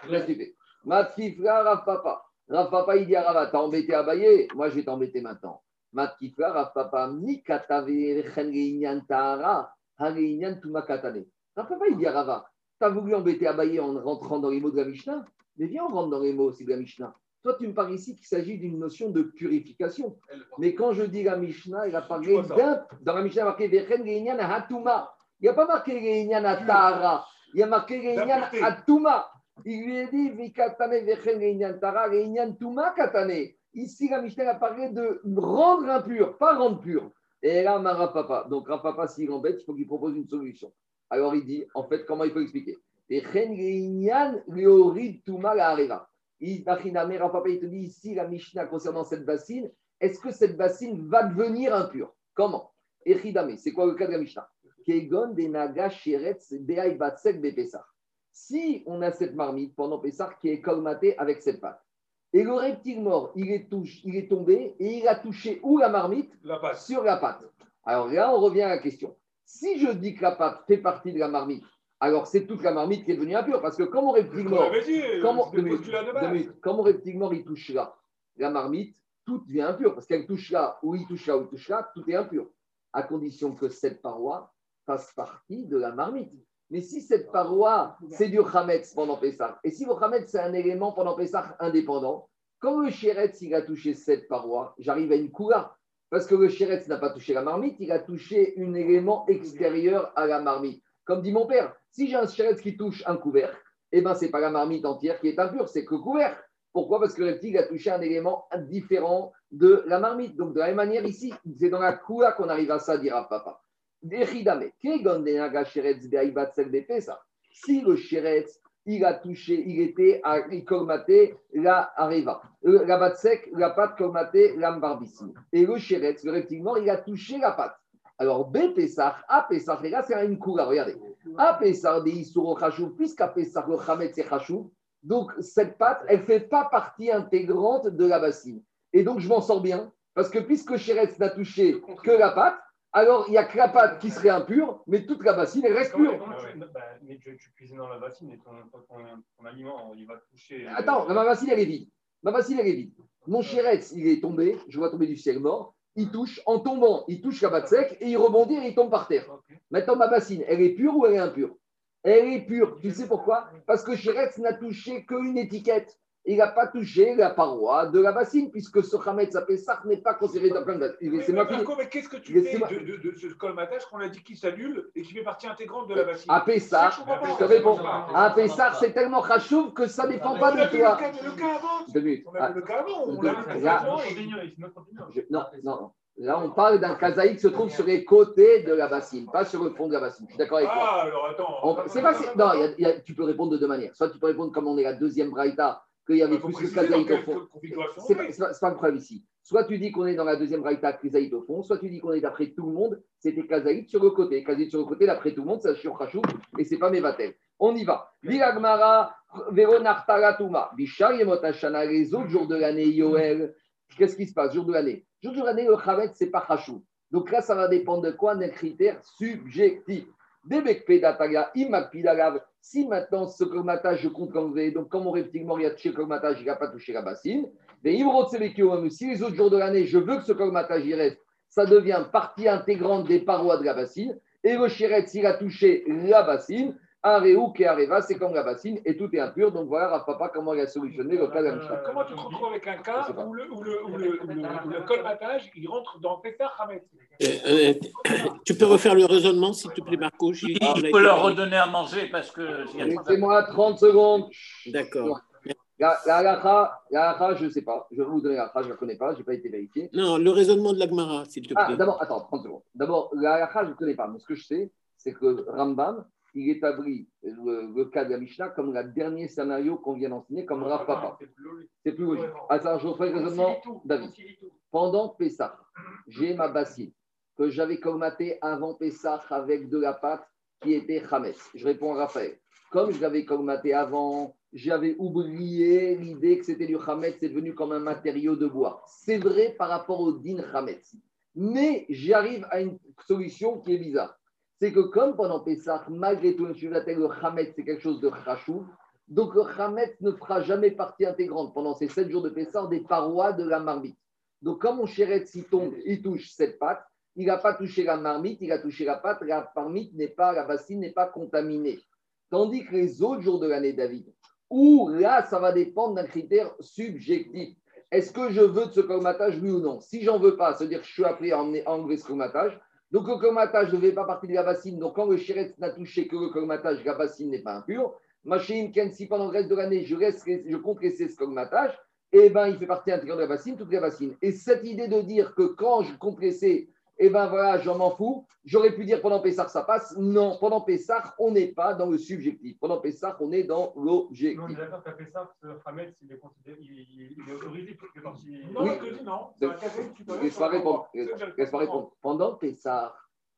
Matkifra, Rav Papa. Rav Papa, il dit à Rava, t'as embêté Abaye, moi je vais t'embêter maintenant. Matkifra, Rav Papa, Mikatave, Chengeignan Tahara, Hageignan Tumakatane. Rav Papa, il dit à Rava, t'as voulu embêter Abaye en rentrant dans les mots de la Mishnah, mais viens, on rentre dans les mots aussi de la Mishnah. Toi, tu me parles ici qu'il s'agit d'une notion de purification. Mais quand je dis la Mishnah, il a parlé d'un. Dans la Mishnah, il a marqué Chengeignan Hatuma. Il n'y a pas marqué Geignan Tahara, il y a marqué Geignan Hatuma. Il lui a dit, ici, la Mishnah a parlé de rendre impur, pas rendre pur. Et là, Rav Papa. Donc, Rav Papa, s'il embête, il faut qu'il propose une solution. Alors, il dit, en fait, comment il faut expliquer ? Rav Papa, il te dit, ici, la Mishnah concernant cette bassine, est-ce que cette bassine va devenir impure ? Comment ? C'est quoi le cas de la Mishnah ? Kegon de Naga Sheretz Be'ai Batsek Be'Pessah. Si on a cette marmite pendant Pessah qui est colmatée avec cette pâte, et le reptile mort, il est tombé et il a touché où la marmite ? La pâte. Sur la pâte. Alors là, on revient à la question. Si je dis que la pâte fait partie de la marmite, alors c'est toute la marmite qui est devenue impure. Parce que comme au reptile mort, il touche là, la marmite, tout devient impur. Parce qu'elle touche là, ou il touche là, ou il touche là, tout est impur. À condition que cette paroi fasse partie de la marmite. Mais si cette paroi, c'est du Khametz pendant Pessah, et si le Khametz, c'est un élément pendant Pessah indépendant, quand le Chéretz, il a touché cette paroi, j'arrive à une Kula. Parce que le Chéretz n'a pas touché la marmite, il a touché un élément extérieur à la marmite. Comme dit mon père, si j'ai un Chéretz qui touche un couvercle, eh bien, ce n'est pas la marmite entière qui est impure, c'est que couvercle. Pourquoi ? Parce que le reptile a touché un élément différent de la marmite. Donc, de la même manière, ici, c'est dans la Kula qu'on arrive à ça, dira papa. Si le Chéretz, il a touché, il était à colmater la areva, la batte sec, la pâte colmater l'ambarbissime. Et le Chéretz, le reptile mort, il a touché la pâte. Alors, B Pessar, A Pessar, et là, c'est une couleur, regardez. A Pessar, des Issouro Khashouf, puisqu'à Pessar, le Khamet, c'est Khashouf. Donc, cette pâte, elle ne fait pas partie intégrante de la bassine. Et donc, je m'en sors bien, parce que puisque Chéretz n'a touché que la pâte, alors, il n'y a que la pâte qui serait impure, mais toute la bassine, elle reste pure. Mais tu cuisines dans la bassine et ton aliment, il va toucher. Attends, ma bassine, elle est vide. Mon Chéretz, il est tombé, je vois tomber du ciel mort. Il touche, en tombant, il touche la batte sec et il rebondit et il tombe par terre. Okay. Maintenant, ma bassine, elle est pure ou elle est impure ? Elle est pure. Tu sais pourquoi ? Parce que Chéretz n'a touché qu'une étiquette. Il n'a pas touché la paroi de la bassine, puisque ce Khametz à Pessah n'est pas considéré dans plein de. Mais qu'est-ce que tu fais de ce colmatage qu'on a dit qui s'annule et qui fait partie intégrante de la bassine ? À Pessah, je te réponds. À Pessah, c'est tellement khashouf que ça ne dépend pas de toi. On a vu le cas avant. Là, on parle d'un kazaï qui se trouve sur les côtés de la bassine, pas sur le fond de la bassine. Je suis d'accord avec toi. Ah, alors attends. Non, tu peux répondre de deux manières. Soit tu peux répondre comme on est la deuxième braïta, qu'il y avait plus que kazaït au fond. C'est pas le problème ici. Soit tu dis qu'on est dans la deuxième braïta, kazaït au fond, soit tu dis qu'on est d'après tout le monde, c'était kazaït sur le côté. Kazaït sur le côté, d'après tout le monde, c'est sur Khashouf, et c'est pas Mevatel. On y va. Vilagmara, Véronartaratuma, Bichar, Yemotachana, les autres jours de l'année, Yoel. Qu'est-ce qui se passe, jour de l'année ? Jour de l'année, le Khametz, c'est pas Khashouf. Donc là, ça va dépendre de quoi ? D'un critère subjectif. Si maintenant ce colmatage, je compte l'enlever, donc quand mon reptile mort, il a touché le colmatage, il n'a pas touché la bassine. Mais si les autres jours de l'année, je veux que ce colmatage y reste, ça devient partie intégrante des parois de la bassine. Et le Chéretz, il a touché la bassine. Areouk et Areva, c'est comme la bassine et tout est impur. Donc voilà, Rav Papa, comment il a solutionné le cas de la Mishnah. Comment tu te retrouves avec un cas où le colmatage, il rentre dans Pessah Khametz ? Tu peux refaire le raisonnement, s'il te plaît, Marco ? Il faut leur redonner à manger parce que... Laissez-moi 30 secondes. D'accord. La halakha, je ne sais pas. Je vais vous donner la halakha, je ne la connais pas, je n'ai pas été vérifié. Non, le raisonnement de la Gemara, s'il te plaît. D'abord, attends, 30 secondes. D'abord, la halakha, je ne connais pas. Mais ce que je sais, c'est que Rambam, il établit le cas de la Mishnah comme le dernier scénario qu'on vient d'enseigner, comme Rav Papa. C'est plus logique. Attends, je refais le raisonnement, David. Pendant Pessah, j'ai ma bassine que j'avais colmatée avant Pessah avec de la pâte qui était Khametz. Je réponds à Raphaël. Comme je l'avais colmatée avant, j'avais oublié l'idée que c'était du Khametz, c'est devenu comme un matériau de bois. C'est vrai par rapport au din Khametz. Mais j'arrive à une solution qui est bizarre. C'est que comme pendant Pessah, malgré tout, le Khametz, c'est quelque chose de Khashouf, donc le Khametz ne fera jamais partie intégrante pendant ces 7 jours de Pessah des parois de la marmite. Donc quand mon Chéretz il tombe, il touche cette pâte, il n'a pas touché la marmite, il a touché la pâte, la marmite n'est pas, la bassine n'est pas contaminée. Tandis que les autres jours de l'année, David, où là, ça va dépendre d'un critère subjectif. Est-ce que je veux de ce colmatage, oui ou non ? Si j'en veux pas, c'est-à-dire que je suis appelé à enlever ce colmatage. Donc, le colmatage ne fait pas partie de la bassine. Donc, quand le Chéretz n'a touché que le colmatage, la bassine n'est pas impure. Machin, si pendant le reste de l'année, je compte laisser ce colmatage, eh bien, il fait partie intégrante de la bassine, toute la bassine. Et cette idée de dire que quand je compte laisser, eh bien, voilà, j'en m'en fous, j'aurais pu dire pendant Pessah, ça passe. Non, pendant Pessah, on n'est pas dans le subjectif. Pendant Pessah, on est dans l'objectif. Non, on est d'accord qu'à Pessah, le Khametz, il est autorisé. Non, oui. Laisse-moi répondre. Pendant Pessah,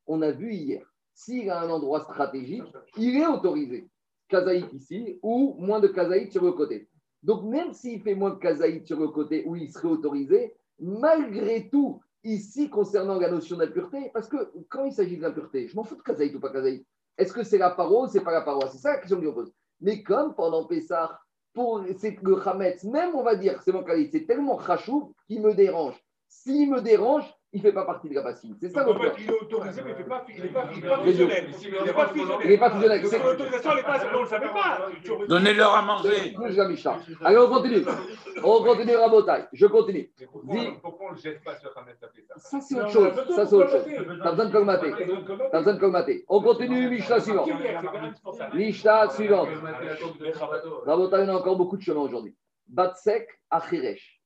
on a vu hier, s'il a un endroit stratégique, il est autorisé. Kazaït ici, ou moins de kazaït sur le côté. Donc, même s'il fait moins de kazaït sur le côté où il serait autorisé, malgré tout, ici, concernant la notion d'impureté, parce que quand il s'agit de l'impureté, je m'en fous de kazaït ou pas kazaït. Est-ce que c'est la paroi ou c'est pas la paroi? C'est ça la question que je pose. Mais comme pendant Pessah, c'est le Hametz, même on va dire, c'est mon calife, c'est tellement Khachou qu'il me dérange. S'il me dérange, il ne fait pas partie de la bassine. C'est ça le problème. Il est autorisé, mais il n'est pas fusionnel. Il n'est pas fusionnel. L'autorisation, elle n'est pas. On ne le savait pas. Donnez-leur à manger. Allez, on continue. On continue à Botaï. Je continue. Pourquoi on ne jette pas sur Hametz après ça? Ça, c'est autre chose. Ça, c'est autre chose. Tu as besoin de colmater. On continue, Mishnah suivante. Rabotaï, on a encore beaucoup de chemin aujourd'hui. Batsek Achiresh.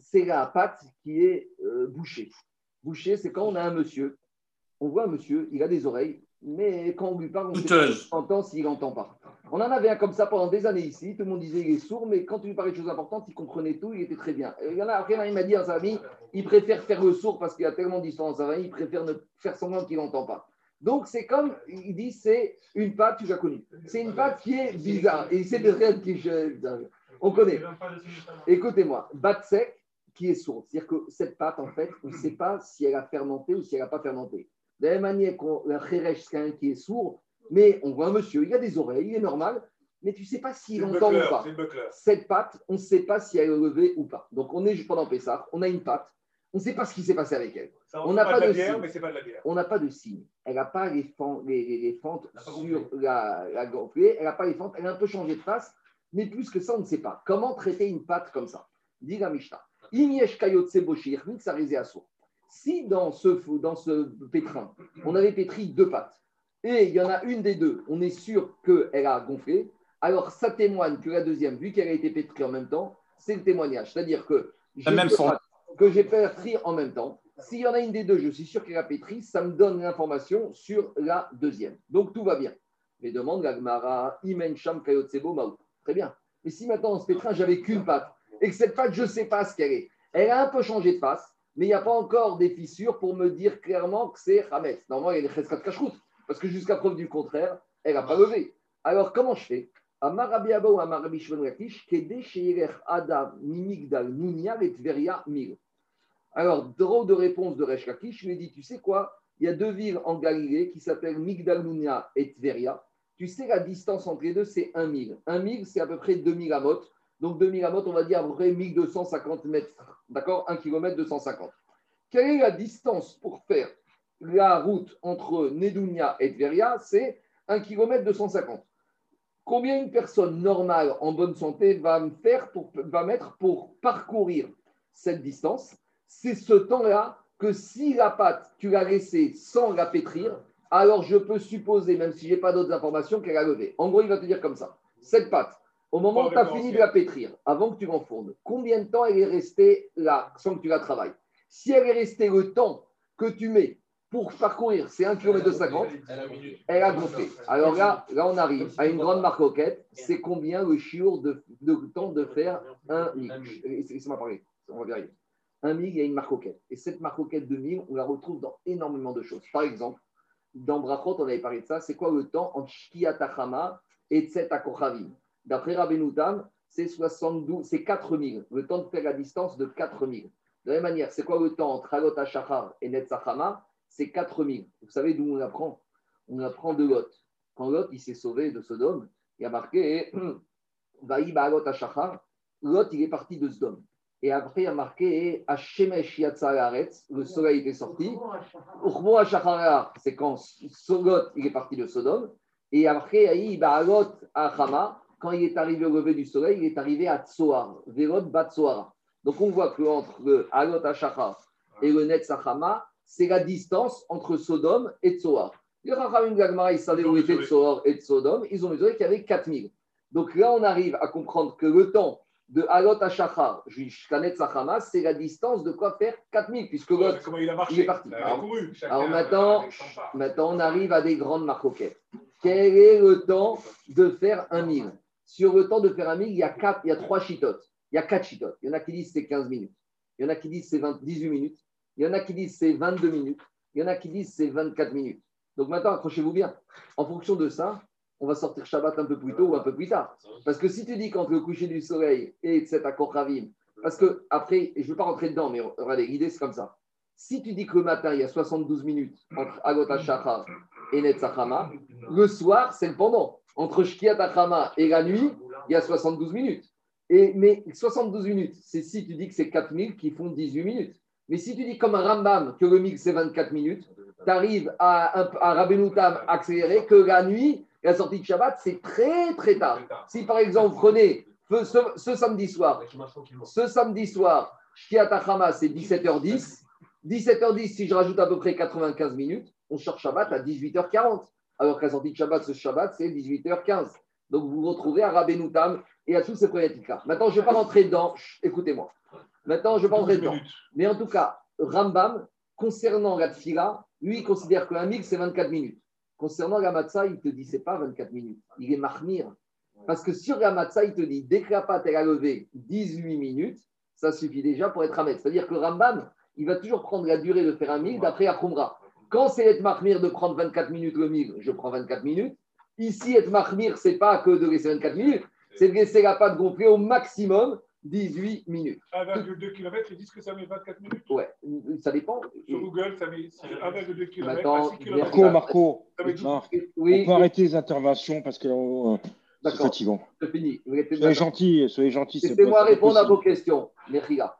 C'est la patte qui est bouchée. Bouchée, c'est quand on a un monsieur, on voit un monsieur, il a des oreilles, mais quand on lui parle, on ne sait pas entend s'il n'entend pas. On en avait un comme ça pendant des années ici, tout le monde disait il est sourd, mais quand tu lui parlais de choses importantes, il comprenait tout, il était très bien. Et il y en a, après, il m'a dit à sa amie, il préfère faire le sourd parce qu'il y a tellement de distance, il préfère ne faire semblant qu'il n'entend pas. Donc, c'est comme, il dit, c'est une patte, tu l'as connue. C'est une patte qui est bizarre. Et c'est le rêve qui je... On connaît. Écoutez-moi, Batsek, qui est sourde. C'est-à-dire que cette pâte, en fait, on ne sait pas si elle a fermenté ou si elle n'a pas fermenté. De la même manière qu'un chérèche, c'est un qui est sourd, mais on voit un monsieur, il a des oreilles, il est normal, mais tu ne sais pas s'il entend ou pas. Cette pâte, on ne sait pas si elle est levée ou pas. Donc, on est pendant Pessah, on a une pâte, on ne sait pas ce qui s'est passé avec elle. On n'a pas de signe. On n'a pas de signe. Elle n'a pas les fentes sur la gonflée, elle n'a pas les fentes, elle a un peu changé de face, mais plus que ça, on ne sait pas. Comment traiter une pâte comme ça? Dit la Mishnah. Si dans ce pétrin, on avait pétri deux pattes, et il y en a une des deux, on est sûr qu'elle a gonflé, alors ça témoigne que la deuxième, vu qu'elle a été pétrie en même temps, c'est le témoignage. C'est-à-dire que j'ai pétri en même temps. S'il y en a une des deux, je suis sûr qu'elle a pétri, ça me donne l'information sur la deuxième. Donc tout va bien. Mais demande la Gemara, Imen Sham Kayotsebo Maou. Très bien. Mais si maintenant, dans ce pétrin, j'avais qu'une patte, et que cette pâte, je ne sais pas ce qu'elle est. Elle a un peu changé de face, mais il n'y a pas encore des fissures pour me dire clairement que c'est Hametz. Normalement, il y a des cheskas de cacheroute, parce que jusqu'à preuve du contraire, elle n'a pas levé. Alors, comment je fais? Alors, drôle de réponse de Resh Lakish, je lui ai dit, tu sais quoi? Il y a deux villes en Galilée qui s'appellent Migdal Nounia et Tveria. Tu sais, la distance entre les deux, c'est 1 mille. 1 mille, c'est à peu près 2000 amot. Donc, 2000 amot, on va dire à peu près 1250 mètres. D'accord? 1 km 250. Quelle est la distance pour faire la route entre Nedounia et Tveria? C'est 1 km 250. Combien une personne normale, en bonne santé, va mettre pour parcourir cette distance? C'est ce temps-là que si la pâte, tu l'as laissée sans la pétrir, alors je peux supposer, même si je n'ai pas d'autres informations, qu'elle a levé. En gros, il va te dire comme ça. Cette pâte, au moment où tu as fini de la pétrir, avant que tu l'enfournes, combien de temps elle est restée là sans que tu la travailles? Si elle est restée le temps que tu mets pour parcourir, c'est 1 km 50, elle a gonflé. Alors là, on arrive à une grande marque au quête. C'est combien le chiour de temps de faire un mig? Laissez-moi parler, on va vérifier. Un mig, il y a une marque au quête. Et cette marque au quête de mig, on la retrouve dans énormément de choses. Par exemple, dans Brachot, on avait parlé de ça. C'est quoi le temps entre Shkiat Hachama et Tzet HaKochavim? D'après Rabbeinu Tam, c'est 72, c'est 4000, le temps de faire la distance de 4000. De la même manière, c'est quoi le temps entre Halot HaShachar et Netzach Hama? C'est 4000. Vous savez d'où on l'apprend? On l'apprend de Lot. Quand Lot, il s'est sauvé de Sodome, il a marqué Vaï Ba'alot HaShachar. Lot, il est parti de Sodome. Et après, il a marqué Hashemesh Yatsa Haaretz, le soleil était sorti. Urmo HaShachar, c'est quand Lot, il est parti de Sodome. Et après, Vaï Ba'alot HaHama. Quand il est arrivé au lever du soleil, il est arrivé à Tsoar, Vérot Batsoara. Donc on voit qu'entre le Halot HaShachar et le Netzach Hama, c'est la distance entre Sodome et Tsoar. Les Rachamim de la Gemara, ils savaient où était Tsoar et Sodome, ils ont mesuré qu'il y avait 4000. Donc là, on arrive à comprendre que le temps de Halot HaShachar jusqu'à Netzach Hama, c'est la distance de quoi faire 4000, puisque Lot, il est parti. Alors maintenant, on arrive à des grandes marcoquettes. Quel est le temps de faire 1000? Sur le temps de faire 1000, il y a 3 chitotes. Il y a 4 chitotes. Il y en a qui disent c'est 15 minutes. Il y en a qui disent c'est 18 minutes. Il y en a qui disent c'est 22 minutes. Il y en a qui disent c'est 24 minutes. Donc maintenant, accrochez-vous bien. En fonction de ça, on va sortir Shabbat un peu plus tôt ou un peu plus tard. Parce que si tu dis qu'entre le coucher du soleil et cet accord Ravim, parce que après, et je ne veux pas rentrer dedans, mais regardez, l'idée c'est comme ça. Si tu dis que le matin, il y a 72 minutes entre Halot HaShachar et Netzachama. Le soir, c'est le pendant. Entre Shkiat Achama et la nuit, il y a 72 minutes. Mais 72 minutes, c'est si tu dis que c'est 4000 qui font 18 minutes. Mais si tu dis comme un Rambam que le mig c'est 24 minutes, tu arrives à Rabbeinu Tam accéléré que la nuit, la sortie de Shabbat, c'est très très tard. Si par exemple, prenez ce samedi soir, Shkiat Achama c'est 17h10. 17h10, si je rajoute à peu près 95 minutes, on sort Shabbat à 18h40. Alors que la sortie de Shabbat, ce Shabbat, c'est 18h15. Donc, vous vous retrouvez à Rabbeinu Tam et à tous ces problématiques-là. Maintenant, je ne vais pas rentrer dedans. Écoutez-moi. Mais en tout cas, Rambam, concernant la Tfila, lui, il considère qu'un mig, c'est 24 minutes. Concernant la Matzah, il te dit, ce n'est pas 24 minutes. Il est Mahmir. Parce que sur la Matzah, il te dit, dès que la pâte elle a levé 18 minutes, ça suffit déjà pour être Hametz. C'est-à-dire que Rambam, il va toujours prendre la durée de faire un mig d'après la Khumra. Quand c'est être Mahmir de prendre 24 minutes le mig, je prends 24 minutes. Ici, être Mahmir, ce n'est pas que de laisser 24 minutes, c'est de laisser la pâte gonfler au maximum 18 minutes. 1,2 km, ils disent que ça met 24 minutes. Ouais, ça dépend. Sur Google, ça met 1,2 km. Attends, Marco, on peut arrêter les interventions parce que c'est fatigant. C'est fini. Soyez gentil. Laissez-moi répondre à vos questions, Merkila.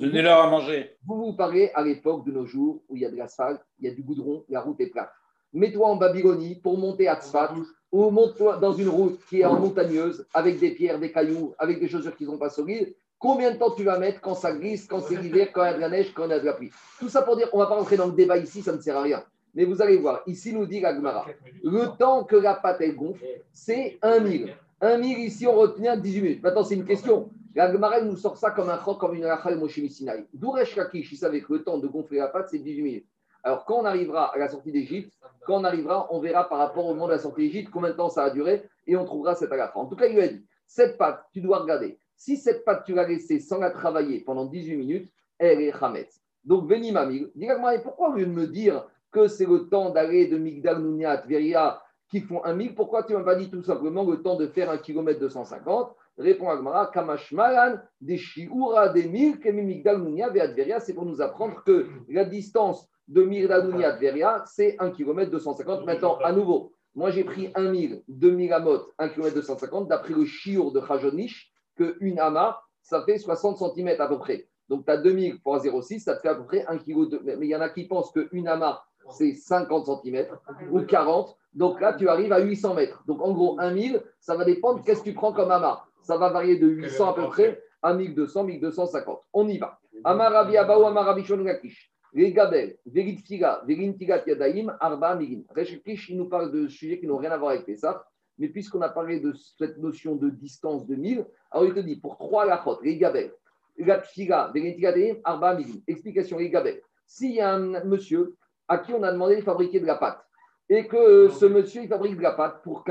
Donnez-leur à manger. Vous parlez à l'époque de nos jours où il y a de l'asphalte, il y a du goudron, la route est plate. Mets-toi en Babylonie pour monter à Tzfat ou monte-toi dans une route qui est en montagneuse avec des pierres, des cailloux, avec des chaussures qui ne sont pas solides. Combien de temps tu vas mettre quand ça glisse, quand c'est l'hiver, quand il y a de la neige, quand il y a de la pluie? Tout ça pour dire, on ne va pas rentrer dans le débat ici, ça ne sert à rien. Mais vous allez voir, ici nous dit la Gemara, le temps que la pâte elle gonfle, c'est 1 000. 1 000 ici, on retient 18 minutes. Maintenant, c'est une question. La Gemara nous sort ça comme un chok, comme une halakha Moshe Misinaï. D'où Resh Lakish, il savait que le temps de gonfler la pâte, c'est 18 minutes. Alors, quand on arrivera à la sortie d'Égypte, on verra par rapport au moment de la sortie d'Égypte combien de temps ça a duré et on trouvera cette halakha. En tout cas, il lui a dit, cette pâte, tu dois regarder. Si cette pâte, tu l'as laissée sans la travailler pendant 18 minutes, elle est Hametz. Donc, Veni Mamil, dis-moi, pourquoi au lieu de me dire que c'est le temps d'aller de Migdal Nounia à Tveria qui font 1 000, pourquoi tu ne m'as pas dit tout simplement le temps de faire 1 km 250? Répond Agmara, Kamash Malan, des Shiura, des Mil, Kemi Migdal Nounia, Ve Tveria, c'est pour nous apprendre que la distance de Mirdanouni à Tveria, c'est 1 km 250. Maintenant, à nouveau, moi j'ai pris 1 000, 2 000 amot, 1 km 250, d'après le chiour de Khajonish, que une ama, ça fait 60 cm à peu près. Donc tu as 2 000 fois 0,6, ça te fait à peu près 1 kg. Mais il y en a qui pensent qu'une ama, c'est 50 cm ou 40. Donc là, tu arrives à 800 mètres. Donc en gros, 1 000, ça va dépendre qu'est-ce que tu prends comme ama. Ça va varier de 800 à peu près à 1200, 1250. On y va. Amar Rabi Abba ou Amar Rabi Shimon Lakish. Les Gabel, Verintiga, Verintiga Yadaim, Arba Amigin. Resh Lakish, il nous parle de sujets qui n'ont rien à voir avec Pessah, mais puisqu'on a parlé de cette notion de distance de 1000, alors il te dit pour 3 lachot, les Gabel, Verintiga, Verintiga Yadaim, Arba Amigin. Explication, les Gabel. S'il y a un monsieur à qui on a demandé de fabriquer de la pâte, et que ce monsieur il fabrique de la pâte pour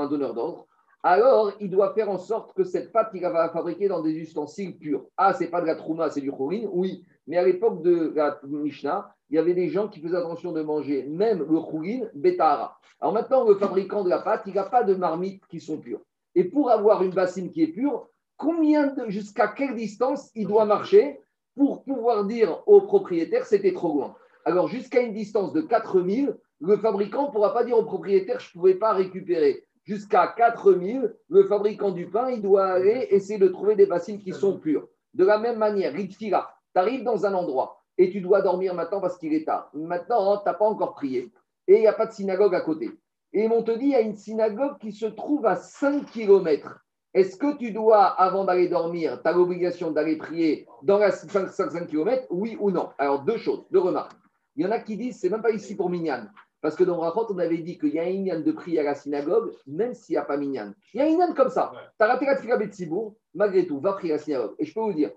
un donneur d'ordre, alors il doit faire en sorte que cette pâte, il va fabriquer dans des ustensiles purs. Ah, c'est pas de la trouma, c'est du chourine, oui. Mais à l'époque de la Mishnah, il y avait des gens qui faisaient attention de manger même le chourine bétara. Alors maintenant, le fabricant de la pâte, il n'a pas de marmites qui sont pures. Et pour avoir une bassine qui est pure, jusqu'à quelle distance il doit marcher pour pouvoir dire au propriétaire c'était trop loin? Alors jusqu'à une distance de 4000, le fabricant ne pourra pas dire au propriétaire je ne pouvais pas récupérer. Jusqu'à 4000, le fabricant du pain, il doit aller essayer de trouver des bassines qui sont pures. De la même manière, Ritfila, tu arrives dans un endroit et tu dois dormir maintenant parce qu'il est tard. Maintenant, tu n'as pas encore prié et il n'y a pas de synagogue à côté. Et on te dit, il y a une synagogue qui se trouve à 5 km. Est-ce que tu dois, avant d'aller dormir, tu as l'obligation d'aller prier dans la 5 km, oui ou non? Alors, deux remarques. Il y en a qui disent, c'est même pas ici pour Minyan. Parce que dans Rachot, on avait dit qu'il y a une inyan de prix à la synagogue, même s'il n'y a pas minyan. Il y a une inyan comme ça. Ouais. Tu as raté la tefila Betsibourg, malgré tout, va prier à la synagogue. Et je peux vous dire,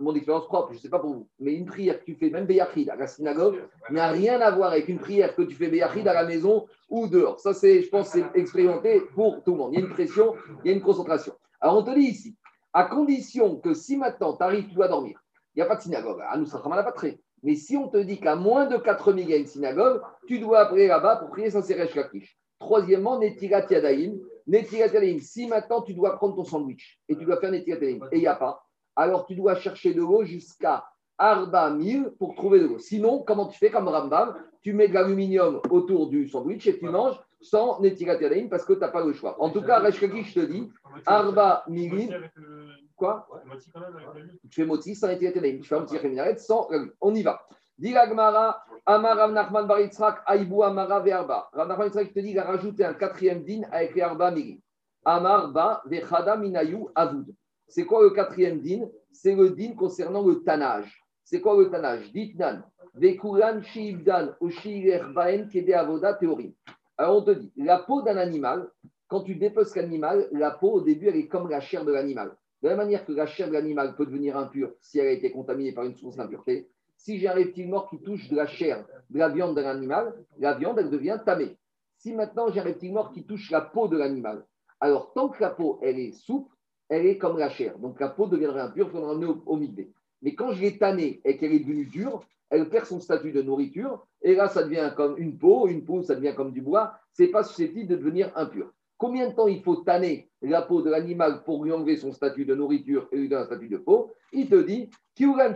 mon expérience propre, je ne sais pas pour vous, mais une prière que tu fais, même Beyachid, à la synagogue, n'a rien à voir avec une prière que tu fais Beyachid à la maison ou dehors. Ça, je pense, c'est expérimenté pour tout le monde. Il y a une pression, il y a une concentration. Alors, on te dit ici, à condition que si maintenant tu arrives, tu dois dormir, il n'y a pas de synagogue. À nous, ça ne pas très. Mais si on te dit qu'à moins de 4000, il y a une synagogue, tu dois prier là-bas pour prier sans Resh Lakish. Troisièmement, Netilat Yadaim. Netilat Yadaim, si maintenant tu dois prendre ton sandwich et tu dois faire Netilat Yadaim et il n'y a pas, alors tu dois chercher de l'eau jusqu'à Arba Mil pour trouver de l'eau. Sinon, comment tu fais comme Rambam? tu mets de l'aluminium autour du sandwich et tu manges sans Netilat Yadayim parce que tu n'as pas le choix. En tout cas, Resh Lakish te dit, Arba Milim. Quoi ? Tu fais moti sans Netilat Yadayim. Tu fais un petit réminaret sans. On y va. Dit l'Agmara, Amar Rav Nachman Bar Yitzchak, Aïbou Amara Verba. Rav Nachman Yitzchak te dit, il a rajouté un quatrième din avec les Arba Milim. Amar Ba Vechada Minayu Avoud. C'est quoi le quatrième din ? C'est le din concernant le tannage. C'est quoi le tannage ? Ditnan. Alors on te dit, la peau d'un animal, quand tu dépeuces l'animal, la peau au début elle est comme la chair de l'animal. De la même manière que la chair de l'animal peut devenir impure si elle a été contaminée par une source d'impureté, si j'ai un reptile mort qui touche de la chair, de la viande d'un animal, la viande elle devient tamée. Si maintenant j'ai un reptile mort qui touche la peau de l'animal, alors tant que la peau elle est souple, elle est comme la chair. Donc la peau deviendrait impure, il faudra l'emmener au migvé. Mais quand je l'ai tannée et qu'elle est devenue dure, elle perd son statut de nourriture, et là, ça devient comme une peau, ça devient comme du bois, c'est pas susceptible de devenir impur. Combien de temps il faut tanner la peau de l'animal pour lui enlever son statut de nourriture et lui donner un statut de peau ? Il te dit, théorie.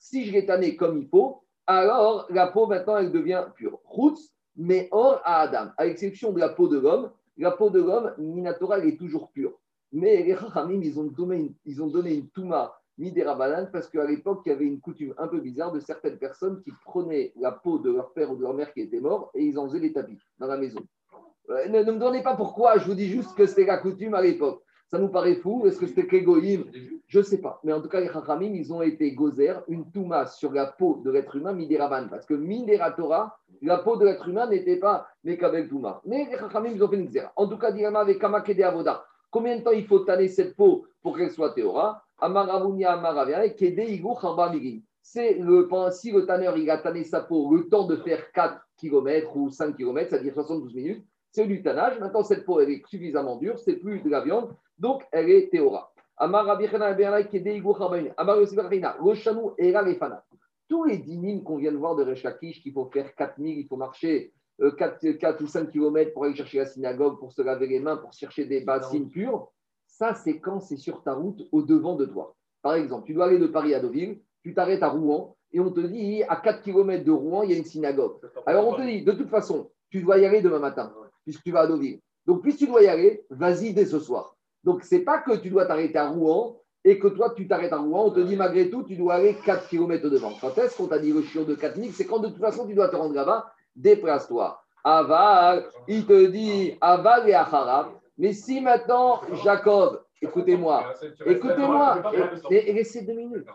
Si je l'ai tanné comme il faut, alors la peau, maintenant, elle devient pure. Chutz, mais hors à Adam, à l'exception de la peau de l'homme. La peau de l'homme, Minatora, elle est toujours pure. Mais les Chachamim, ils ont donné une Touma Midérabanan, parce qu'à l'époque, il y avait une coutume un peu bizarre de certaines personnes qui prenaient la peau de leur père ou de leur mère qui était mort et ils en faisaient des tapis dans la maison. Ne me demandez pas pourquoi, je vous dis juste que c'était la coutume à l'époque. Ça nous paraît fou, est-ce que c'était qu'égoïme ? Je ne sais pas. Mais en tout cas, les Chachamim, ils ont été gozer, une Touma sur la peau de l'être humain Midérabanan, parce que Midératora, la peau de l'être humain n'était pas Mekabel Touma. Mais les Chachamim, ils ont fait une xéra. En tout cas, Dilama avec Kamakede Avoda. Combien de temps il faut tanner cette peau pour qu'elle soit théora ? C'est si le tanneur il a tanné sa peau le temps de faire 4 km ou 5 km, c'est-à-dire 72 minutes, c'est du tannage. Maintenant, cette peau elle est suffisamment dure, c'est plus de la viande, donc elle est théora. Tous les dynimes qu'on vient de voir de Resh Lakish, qu'il faut faire 4000, il faut marcher 4 ou 5 km pour aller chercher la synagogue, pour se laver les mains, pour chercher des bassines pures. Ça, c'est quand c'est sur ta route au devant de toi. Par exemple, tu dois aller de Paris à Deauville, tu t'arrêtes à Rouen et on te dit à 4 km de Rouen, il y a une synagogue. Alors on te dit, de toute façon, tu dois y aller demain matin, puisque tu vas à Deauville. Donc, puisque tu dois y aller, vas-y dès ce soir. Donc, ce n'est pas que tu dois t'arrêter à Rouen et que toi, tu t'arrêtes à Rouen, on te dit malgré tout, tu dois aller 4 km au devant. Quand est-ce qu'on t'a dit le chiot de 4000 ? C'est quand de toute façon, tu dois te rendre là-bas, déplace-toi. Aval, il te dit Aval et Acharab. Mais si maintenant, Jacob, écoutez-moi, et laissez 2 minutes.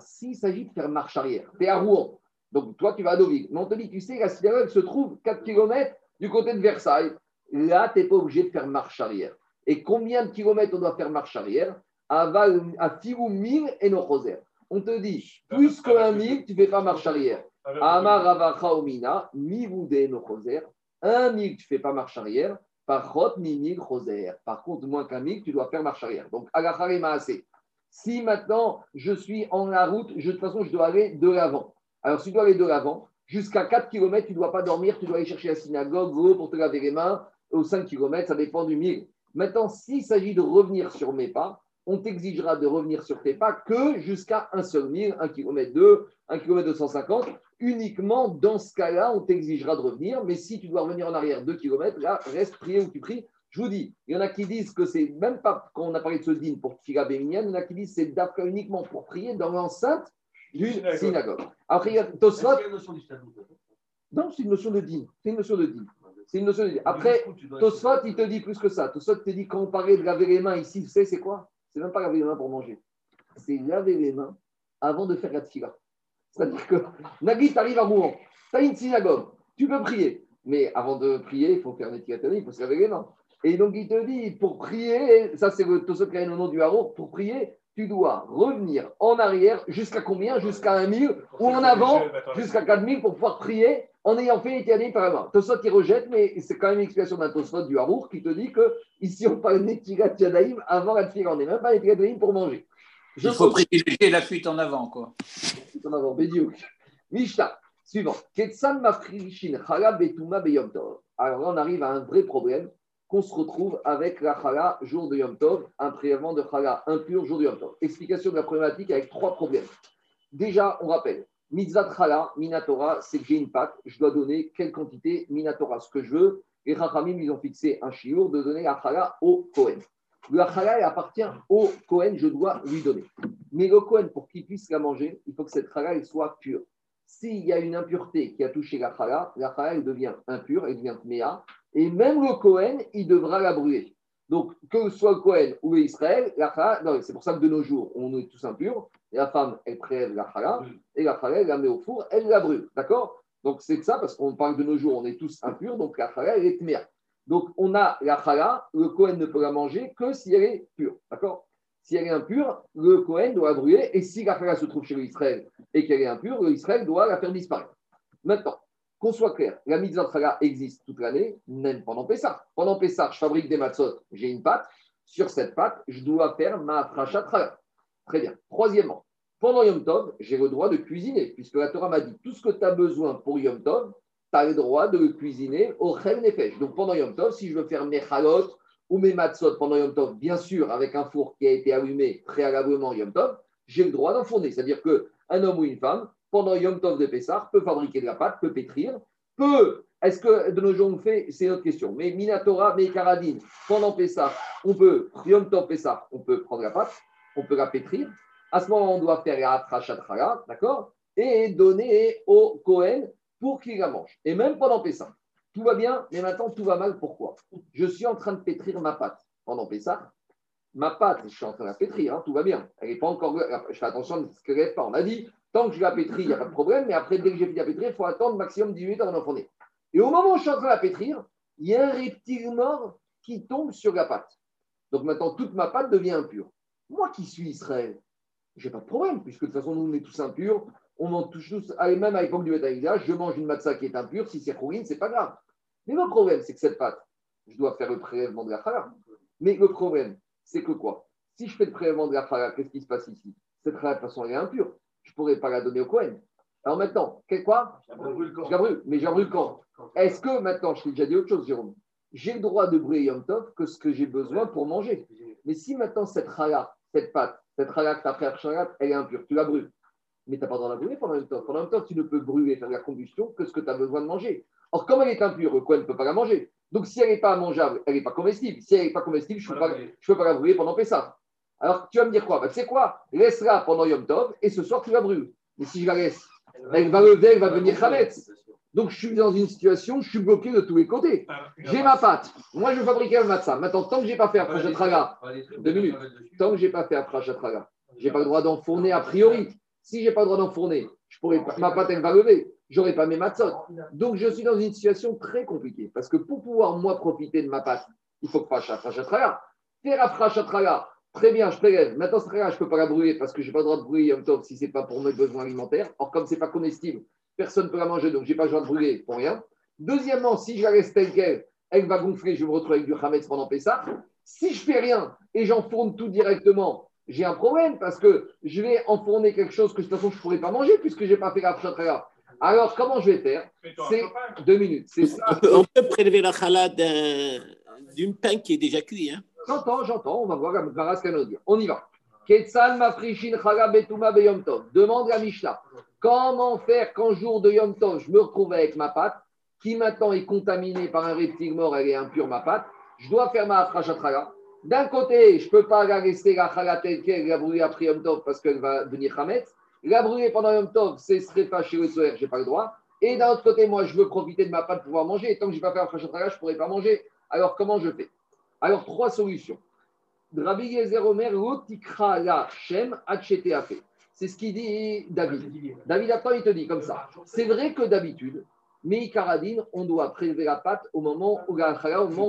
S'il s'agit de faire marche arrière, tu es à Rouen, donc toi tu vas à Deauville. Mais on te dit, tu sais, la synagogue se trouve 4 km du côté de Versailles. Là, tu n'es pas obligé de faire marche arrière. Et combien de kilomètres on doit faire marche arrière ? Aval, à Filou, 1000 et nos Roser. On te dit, plus que 1000, tu ne fais pas marche arrière. Amar Avacha Omina, mi voudé no choser, 1000 tu ne fais pas marche arrière, par chot mi 1000 choser. Par contre, moins qu'1 000, tu dois faire marche arrière. Donc, alachare maasé. Si maintenant je suis en la route, de toute façon, je dois aller de l'avant. Alors, si tu dois aller de l'avant, jusqu'à 4 km, tu ne dois pas dormir, tu dois aller chercher la synagogue, l'eau pour te laver les mains. Aux 5 km, ça dépend du 1000. Maintenant, s'il s'agit de revenir sur mes pas, on t'exigera de revenir sur tes pas que jusqu'à un seul 1000, 1 km 2, 1 km 250. Uniquement dans ce cas-là, on t'exigera de revenir. Mais si tu dois revenir en arrière 2 km, là, reste prier où tu pries. Je vous dis, il y en a qui disent que c'est même pas, quand on a parlé de ce dîne pour Tfila Béminyan, il y en a qui disent que c'est d'Afka uniquement pour prier dans l'enceinte du synagogue. Après, il y a Tosfot. Non, c'est une notion de dîne. Après, Tosfot, il te dit plus que ça. Tosfot te dit, quand on parlait de laver les mains ici, tu sais, c'est quoi ? C'est même pas laver les mains pour manger. C'est laver les mains avant de faire la Tfila. C'est-à-dire que, Nagui, tu arrives à Rouen, tu as une synagogue, tu peux prier. Mais avant de prier, il faut faire un étiquetage, il faut se laver les mains. Et donc, il te dit, pour prier, ça c'est le Tosot Kahen au nom du Haro, pour prier, tu dois revenir en arrière jusqu'à combien ? Jusqu'à 1000 ou en avant, jusqu'à 4000 pour pouvoir prier en ayant fait l'étiquetage par la main. Tosot, il rejette, mais c'est quand même une explication d'un Tosot du Haro qui te dit que ici, on parle d'étiquetage avant la prière, on n'est même pas l'étiquetage pour manger. Il faut privilégier la fuite en avant, quoi. En avant, Bédiouk. Mishnah, suivant. Ketsan mafrishin chala betuma beyom tov. Alors là, on arrive à un vrai problème qu'on se retrouve avec la chala jour de Yom Tov, un prélèvement de chala impur jour de Yom Tov. Explication de la problématique avec 3 problèmes. Déjà, on rappelle, mitzvah chala, minatora, c'est que j'ai une pâte, je dois donner quelle quantité minatora, ce que je veux. Et Rachamim, ils ont fixé un chiour de donner la chala au Kohen. La chala, elle appartient au Kohen, je dois lui donner. Mais le Kohen, pour qu'il puisse la manger, il faut que cette chala, elle soit pure. S'il y a une impureté qui a touché la chala, elle devient impure, elle devient méa. Et même le Kohen, il devra la brûler. Donc, que soit le Kohen ou Israël, la chala, non, c'est pour ça que de nos jours, on est tous impurs. La femme, elle prélève la chala, et la chala, elle la met au four, elle la brûle. D'accord ? Donc, c'est ça, parce qu'on parle de nos jours, on est tous impurs, donc la chala, elle est tméa. Donc, on a la chala, le Kohen ne peut la manger que si elle est pure. D'accord ? Si elle est impure, le Kohen doit la brûler, et si la chala se trouve chez l'Israël et qu'elle est impure, l'Israël doit la faire disparaître. Maintenant, qu'on soit clair, la mitzvah chala existe toute l'année, même pendant Pessah. Pendant Pessah, je fabrique des matzot, j'ai une pâte. Sur cette pâte, je dois faire ma trachat chala. Très bien. Troisièmement, pendant Yom Tov, j'ai le droit de cuisiner, puisque la Torah m'a dit tout ce que tu as besoin pour Yom Tov, tu as le droit de le cuisiner au Chel Nefesh. Donc pendant Yom Tov, si je veux faire mes halot ou mes matzot pendant Yom Tov, bien sûr, avec un four qui a été allumé préalablement Yom Tov, j'ai le droit d'enfourner. C'est-à-dire qu'un homme ou une femme, pendant Yom Tov de Pessah, peut fabriquer de la pâte, peut pétrir, peut. Est-ce que de nos jours on fait? C'est notre question. Mais Minatora, mais Karadine, pendant Pessah, on peut, Yom Tov Pessah, on peut prendre la pâte. On peut la pétrir. À ce moment, on doit faire la trachat chala, d'accord, et donner au Kohen pour qu'il la mange. Et même pendant Pessah, tout va bien, mais maintenant tout va mal. Pourquoi? Je suis en train de pétrir ma pâte pendant Pessah. Ma pâte, je suis en train de la pétrir, hein, tout va bien. Elle n'est pas encore. Je fais attention à ce qu'elle n'est pas. On a dit tant que je la pétris, il n'y a pas de problème. Mais après, dès que j'ai fini la pétrir, il faut attendre maximum 10 minutes avant d'enfourner. Et au moment où je suis en train de la pétrir, il y a un reptile mort qui tombe sur la pâte. Donc maintenant, toute ma pâte devient impure. Moi qui suis Israël, je n'ai pas de problème, puisque de toute façon, nous, on est tous impurs, on en touche tous. Allez, même à l'époque du Beth Amikdash, je mange une matzah qui est impure, si c'est rouine, ce n'est pas grave. Mais le problème, c'est que cette pâte, je dois faire le prélèvement de la chala. Mais le problème, c'est que quoi? Si je fais le prélèvement de la chala, qu'est-ce qui se passe ici? Cette chala, de toute façon, elle est impure. Je ne pourrais pas la donner au Kohen. Alors maintenant, quoi? Je la brûle. Mais je la brûle quand? Est-ce que maintenant, je t'ai déjà dit autre chose, Jérôme? J'ai le droit de brûler Yom Tov que ce que j'ai besoin pour manger. Mais si maintenant cette chala, cette pâte, cette chala que tu as fait à Chagat, elle est impure, tu la brûles. Mais tu n'as pas le droit de la brûler pendant Yom Tov. Pendant Yom Tov, tu ne peux brûler, faire de la combustion que ce que tu as besoin de manger. Or, comme elle est impure, le Kohen ne peut pas la manger. Donc, si elle n'est pas mangeable, elle n'est pas comestible. Si elle n'est pas comestible, je ne peux pas la brûler pendant Pessah. Alors, tu vas me dire quoi? Tu sais quoi? Laisse-la pendant Yom Tov et ce soir, tu la brûles. Mais si je la laisse, elle va lever, elle va devenir chametz. Donc, je suis dans une situation, je suis bloqué de tous les côtés. J'ai ma pâte. Moi, je fabriquais un matzah. Maintenant, tant que je n'ai pas fait un trachat chala, 2 minutes, tant que je n'ai pas fait un trachat chala, je n'ai pas le droit d'enfourner a priori. Si je n'ai pas le droit d'enfourner, ma pâte, elle va lever. Je n'aurai pas mes matzot. Donc, je suis dans une situation très compliquée. Parce que pour pouvoir, moi, profiter de ma pâte, il faut que je fasse un trachat chala. Faire un trachat chala, très bien, je prélève. Maintenant, ce trachat, je ne peux pas la brûler parce que je n'ai pas le droit de brûler Yom Tov si ce n'est pas pour mes besoins alimentaires. Or, comme ce n'est pas comestible, personne ne peut la manger, donc je n'ai pas le droit de brûler pour rien. Deuxièmement, si je la laisse telle qu'elle, elle va gonfler, je vais me retrouver avec du chametz pendant Pessah. Si je fais rien et j'enfourne tout directement, j'ai un problème parce que je vais enfourner quelque chose que de toute façon je ne pourrais pas manger puisque je n'ai pas fait la trachat chala. Alors, comment je vais faire? C'est 2 minutes. C'est ça. On peut prélever la chala d'une pain qui est déjà cuit. Hein. J'entends. On va voir la canodie. On y va. Ketsan mafrishin chala betuma beyom tov. Demande la Mishnah. Comment faire qu'en jour de Yom Tov, je me retrouve avec ma pâte, qui maintenant est contaminée par un reptile mort, elle est impure, ma pâte. Je dois faire ma trachat chala. D'un côté, je ne peux pas la laisser la chala telle qu'elle, la brûler après Yom Tov parce qu'elle va devenir chametz. La brûler pendant Yom Tov, ce serait pas chez le soir, je n'ai pas le droit. Et d'un autre côté, moi, je veux profiter de ma pâte pour pouvoir manger. Et tant que je n'ai pas fait la trachat chala, je ne pourrai pas manger. Alors, comment je fais? Alors, 3 solutions. Rabbi Eliezer Omer, l'otikra la shem atcheteafe. C'est ce qu'il dit David. David, après, il te dit comme ça. C'est vrai que d'habitude, mais Karadine, on doit prélever la pâte au moment où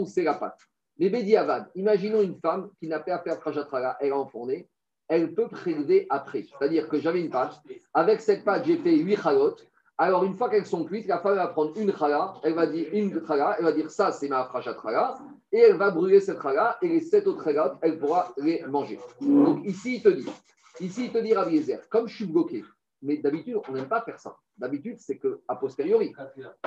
c'est la pâte. Mais Bédiavad, imaginons une femme qui n'a pas à faire trachat chala, elle a enfourné, elle peut prélever après. C'est-à-dire que j'avais une pâte, avec cette pâte, j'ai fait 8 chalot. Alors, une fois qu'elles sont cuites, la femme va prendre une chala, elle va dire ça, c'est ma trachat chala, et elle va brûler cette chala, et les 7 autres chala, elle pourra les manger. Donc, ici, il te dit, Rabbi Eliezer, comme je suis bloqué, mais d'habitude, on n'aime pas faire ça. D'habitude, c'est qu'a posteriori.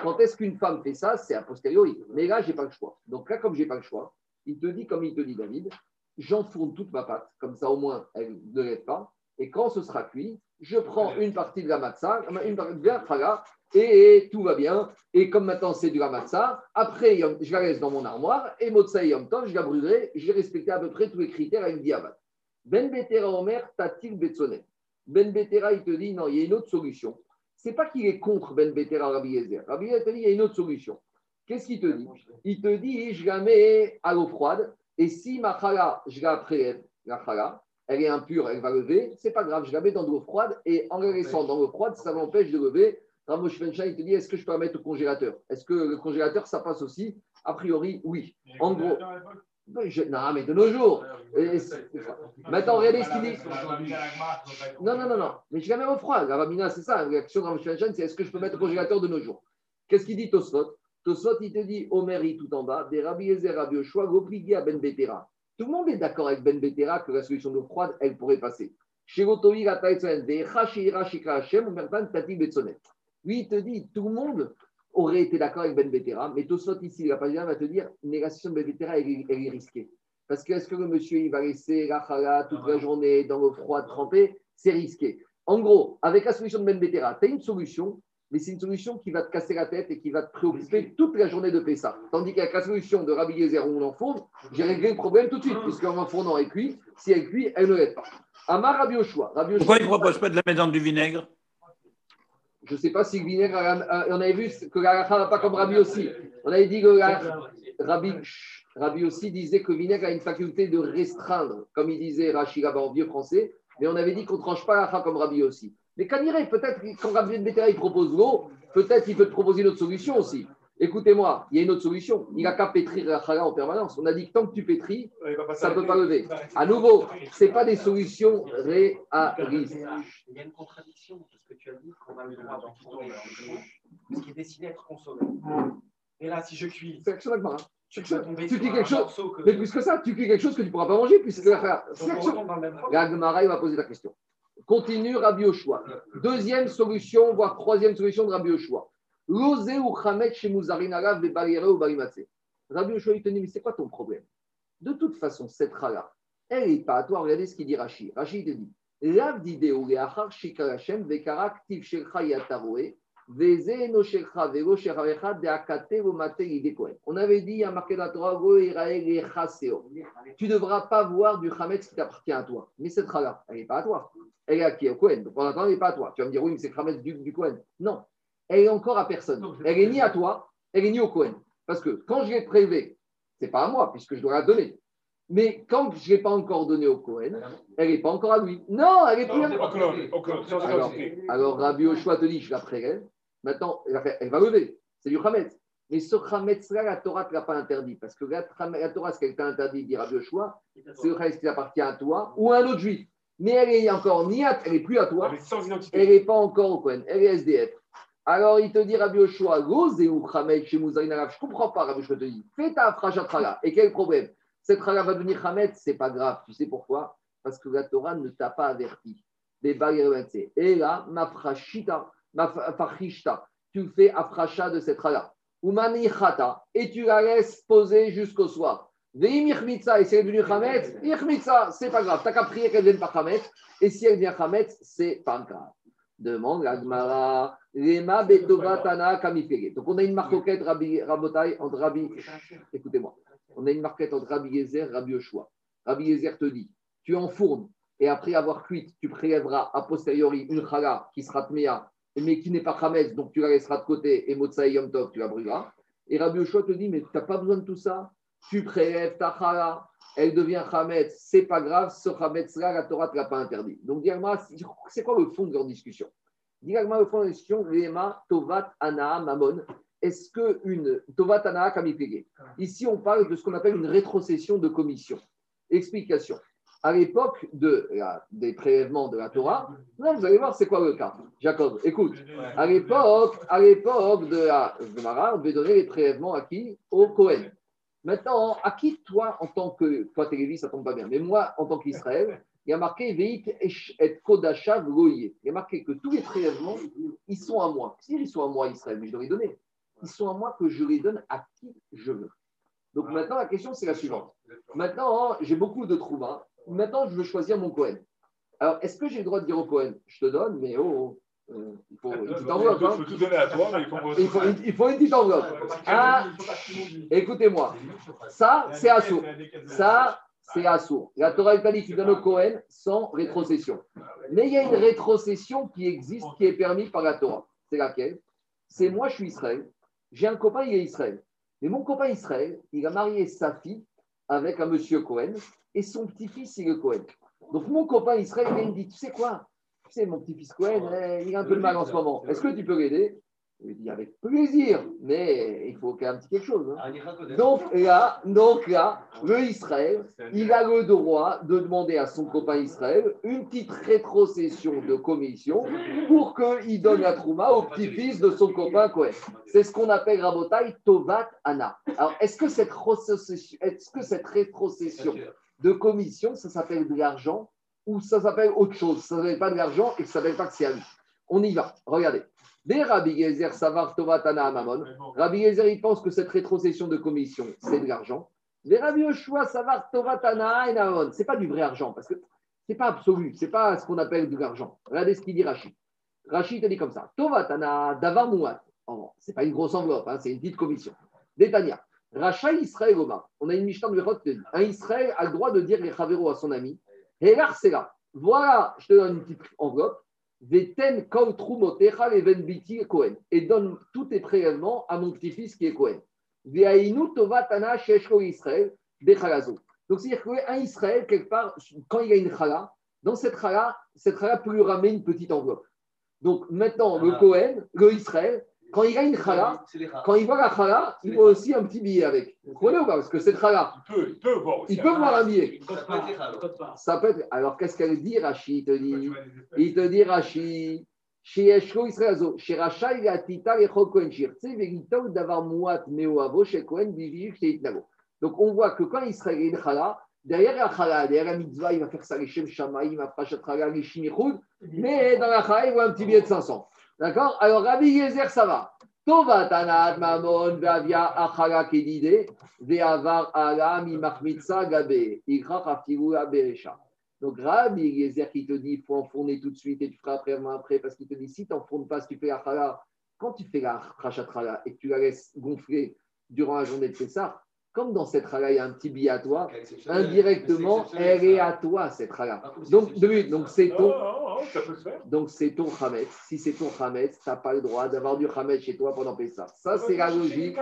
Quand est-ce qu'une femme fait ça, c'est a posteriori. Mais là, je n'ai pas le choix. Donc là, comme je n'ai pas le choix, il te dit, comme il te dit David, j'enfourne toute ma pâte, comme ça au moins, elle ne lève pas. Et quand ce sera cuit, je prends une partie de la matzah, une partie de la trala, et tout va bien. Et comme maintenant c'est du la matzah, après je la laisse dans mon armoire, et Motsa et Yom Tov, je la brûlerai. J'ai respecté à peu près tous les critères à une diabat. Ben Betera Omer, Tatil Betsonet. Ben Betera, il te dit non, il y a une autre solution. Ce n'est pas qu'il est contre Ben Betera Rabbi Yezer. Rabbi Yezer te dit il y a une autre solution. Qu'est-ce qu'il te dit? Il te dit je la mets à l'eau froide, et si ma chala, je la prélève, la chala, elle est impure, elle va lever, c'est pas grave, je la mets dans de l'eau froide et en la laissant dans l'eau froide, ça m'empêche de lever. Ramos Fencha, il te dit, est-ce que je peux la mettre au congélateur? Est-ce que le congélateur, ça passe aussi? A priori, oui. En gros, non, mais de nos jours. Maintenant, regardez ce qu'il dit. Non. Mais je la mets au froid. La Ramina, c'est ça. La réaction de Ramos Fencha, c'est est-ce que je peux mettre au congélateur de nos jours? Qu'est-ce qu'il dit, Tosfot? Tosfot, il te dit, Omeri tout en bas, des Rabbi Yezer, Rabbi Yoshua, Goprigia, Ben Betera. Tout le monde est d'accord avec Ben Betera que la solution d'eau froide, elle pourrait passer. Chez Gotovi, la Taïtsoen, Vehachira, Shika Hashem, Omertan, Tati Betsonet. Lui, il te dit, tout le monde aurait été d'accord avec Ben Betera, mais Tosfot ici, la page va te dire, mais la solution de Ben Betera, elle est risquée. Parce que est-ce que le monsieur, il va laisser la chala toute la journée dans l'eau froide trempée? C'est risqué. En gros, avec la solution de Ben Betera, tu as une solution, mais c'est une solution qui va te casser la tête et qui va te préoccuper toute la journée de Pessah. Tandis qu'avec la solution de Rabbi Yezer où on l'enfourne, j'ai réglé le problème tout de suite, puisqu'en l'enfournant est cuit, si elle cuit, elle ne l'aide pas. Amar Rabbi Yoshua. Pourquoi il ne propose pas de la mettre dans du vinaigre? Je ne sais pas si le vinaigre. On avait vu que la halacha n'a pas comme Rabbi aussi. On avait dit que Rabbi aussi disait que le vinaigre a une faculté de restreindre, comme il disait Rashi là-bas en vieux français, mais on avait dit qu'on ne tranche pas la halacha comme Rabbi aussi. Mais Kaniré, peut-être, quand Rabbi Ben Betera, il propose l'eau, peut-être qu'il peut te proposer une autre solution aussi. Écoutez-moi, il y a une autre solution. Il n'a qu'à pétrir la chala en permanence. On a dit que tant que tu pétris, ça ne peut pas lever. À nouveau, ce n'est pas des solutions réalistes. Il y a une contradiction parce que tu as dit qu'on a le droit d'en consommer, ce qui est destiné à être consommé. Et là, si je cuis... C'est action d'agmara. Tu cuis quelque chose, mais plus que ça, tu cuis quelque chose que tu ne pourras pas manger, puis c'est la chala. C'est action. L'agmara, il va poser la question. Continue Rabbi Yoshua. Deuxième solution, voire troisième solution de Rabbi Yoshua. L'osé ou Khamet chez Mouzarinara, des barrières ou Barimatse. Rabbi Yoshua, il te dit, mais c'est quoi ton problème? De toute façon, cette chala, elle n'est pas à toi. Regardez ce qu'il dit Rashi. Rashi, il te dit, Lav didéo leachar shikarachem vekaraktiv shelcha yataroe, vezeno shelcha velo sheravecha de akate vomate idekoen. On avait dit, il y a marqué dans la Torah, tu ne devras pas voir du Khamet qui t'appartient à toi. Mais cette chala, elle n'est pas à toi. Elle est à qui? Au Cohen. Donc, en attendant, elle n'est pas à toi. Tu vas me dire, oui, mais c'est Khametz du Cohen. Non, elle est encore à personne. Elle est ni à toi, elle est ni au Cohen. Parce que quand je l'ai prélevée, ce n'est pas à moi, puisque je dois la donner. Mais quand je ne l'ai pas encore donnée au Cohen, elle n'est pas encore à lui. Non, elle n'est plus à moi. Alors, Rabbi Yoshua te dit, je la prélève. Maintenant, elle va lever. C'est du Khametz. Mais ce Khametz-là, la Torah ne te l'a pas interdit. Parce que la Torah, ce qu'elle t'a interdit, dit Rabbi Yoshua, c'est le Khametz qui appartient à toi ou à un autre juif. Mais elle est encore ni à, elle est plus à toi, elle n'est pas encore au Cohen, elle est SDF. Alors il te dit Rabbi Yoshua, je comprends pas Rabbi Yoshua te dit, fais ta fracha trala. Et quel problème? Cette trala va devenir Khamet, c'est pas grave, tu sais pourquoi? Parce que la Torah ne t'a pas averti. Des barrières avancées. Et là, ma frachita, tu fais afracha de cette trala. Umani chata, et tu la laisses poser jusqu'au soir. Et si elle est devenue Khametz, c'est pas grave. T'as qu'à prier qu'elle ne devienne pas Khametz. Et si elle devient Khametz, c'est pas grave. Demande la Gemara. Lema betovatana kamifege. Donc on a une marquette Rabotai entre Rabbi. Écoutez-moi. On a une marquette entre Rabbi Yezer et Rabbi Yoshua. Rabbi Yezer te dit, tu enfournes et après avoir cuite, tu prélèveras a posteriori une chala qui sera tmea, mais qui n'est pas Khametz, donc tu la laisseras de côté et Motsai Yom Tov, tu la brûleras. Et Rabbi Yoshua te dit, mais t'as pas besoin de tout ça. Tu prélèves ta chala, elle devient Khametz, c'est pas grave, ce Khametz-là, la Torah ne te l'a pas interdit. Donc, Diagma, c'est quoi le fond de leur discussion? Diagma, le fond de leur discussion, Réma, Tovat, Anaa, Mamon. Est-ce qu'une Tovat, Anaa, Kamifege? Ici, on parle de ce qu'on appelle une rétrocession de commission. Explication. À l'époque des prélèvements de la Torah, là, vous allez voir c'est quoi le cas. Jacob, écoute, à l'époque de la Gemara, on devait donner les prélèvements à qui? Au Cohen. Maintenant, à qui toi, en tant que. Toi, Tel Aviv, ça tombe pas bien, mais moi, en tant qu'Israël, il y a marqué Veit et Kodasha Goye. Il y a marqué que tous les prélèvements, ils sont à moi. Si ils sont à moi, Israël, mais je dois les donner. Ils sont à moi que je les donne à qui je veux. Donc maintenant, la question, c'est la suivante. Maintenant, j'ai beaucoup de trouva. Maintenant, je veux choisir mon Cohen. Alors, est-ce que j'ai le droit de dire au Cohen, je te donne, mais il faut une petite enveloppe. Il faut tout donner à toi, mais il faut une petite enveloppe. Ah, écoutez-moi, ça, c'est assourd. Ça, c'est assourd. La Torah est dit qu'il donne au Cohen sans rétrocession. Mais il y a une rétrocession qui existe, qui est permise par la Torah. C'est laquelle? C'est moi, je suis Israël. J'ai un copain, il est Israël. Mais mon copain Israël, il a marié sa fille avec un monsieur Cohen et son petit-fils, c'est le Cohen. Donc, mon copain Israël, il me dit, tu sais quoi? Tu sais, mon petit-fils Cohen, il a un peu de mal en ce moment. Est-ce que tu peux l'aider? Il dit, avec plaisir, mais il faut qu'il y ait un petit quelque chose. Hein. Donc là, le Israël, il a le droit de demander à son copain Israël une petite rétrocession de commission pour qu'il donne la trouma au petit-fils de son copain Cohen. C'est ce qu'on appelle Rabotai Tovat Ana. Alors, est-ce que cette rétrocession de commission, ça s'appelle de l'argent ou ça s'appelle autre chose? Ça ne s'appelle pas de l'argent et ça ne s'appelle pas que c'est à lui. On y va, regardez. Dès Rabbi Gezer Savar Tovatana Amamon, Rabbi Gezer, il pense que cette rétrocession de commission, c'est de l'argent. Dès Rabbi Yoshua Savar Tovatana Enamon, ce n'est pas du vrai argent, parce que ce n'est pas absolu, ce n'est pas ce qu'on appelle de l'argent. Regardez ce qu'il dit Rachid. Rachid te dit comme ça, Tovatana Davar Mouat. Ce n'est pas une grosse enveloppe, hein, c'est une petite commission. Détania, Racha Israël Omar, on a une Mishnah de Bechot, un Israël a le droit de dire les Chavéro à son ami, Hélar Sela, voilà, je te donne une petite enveloppe, et donne tous tes prélèvements à mon petit-fils qui est Cohen. Donc, c'est-à-dire qu'un Israël, quelque part, quand il y a une chala, dans cette chala peut lui ramener une petite enveloppe. Donc, maintenant, le Cohen, le Israël, quand il a une chala, quand il voit la chala, il voit aussi un petit billet avec. Vous comprenez ou pas? Parce que cette chala, il peut voir un billet. Ça peut être. Alors, qu'est-ce qu'elle dit, Rashi? Il te dit, Rashi, chez Eshko Israël, chez Racha, il y a Tita et Chokoen Shirtse, Vegita ou Davar Mouat, Meoavo, chez Kohen, Bivijuk, chez Itnago. Donc, on voit que quand Israël a une chala, derrière la mitzvah, il va faire ça, les Shem Shamaï, il va faire ça, les Shimichud, mais dans la chala, il voit un petit billet de 500. D'accord? Alors, Rabbi Yezer, ça va. Tovatanat mamon, vavia, achala, kedide, veavar, ala, mimachmitsa, gabe, igra, raftigoula, berecha. Donc, Rabbi Yezer qui te dit, il faut enfourner tout de suite et tu feras après, parce qu'il te dit, si tu n'enfournes pas, si tu fais achala, quand tu fais la rachatrala et que tu la laisses gonfler durant la journée de Pessah, comme dans cette chala, il y a un petit billet à toi, indirectement, elle est à toi, cette chala. Donc, c'est ton... Ça peut se faire. Donc, c'est ton Hametz. Si c'est ton Hametz, tu n'as pas le droit d'avoir du Hametz chez toi pendant Pessah. Ça, c'est la logique.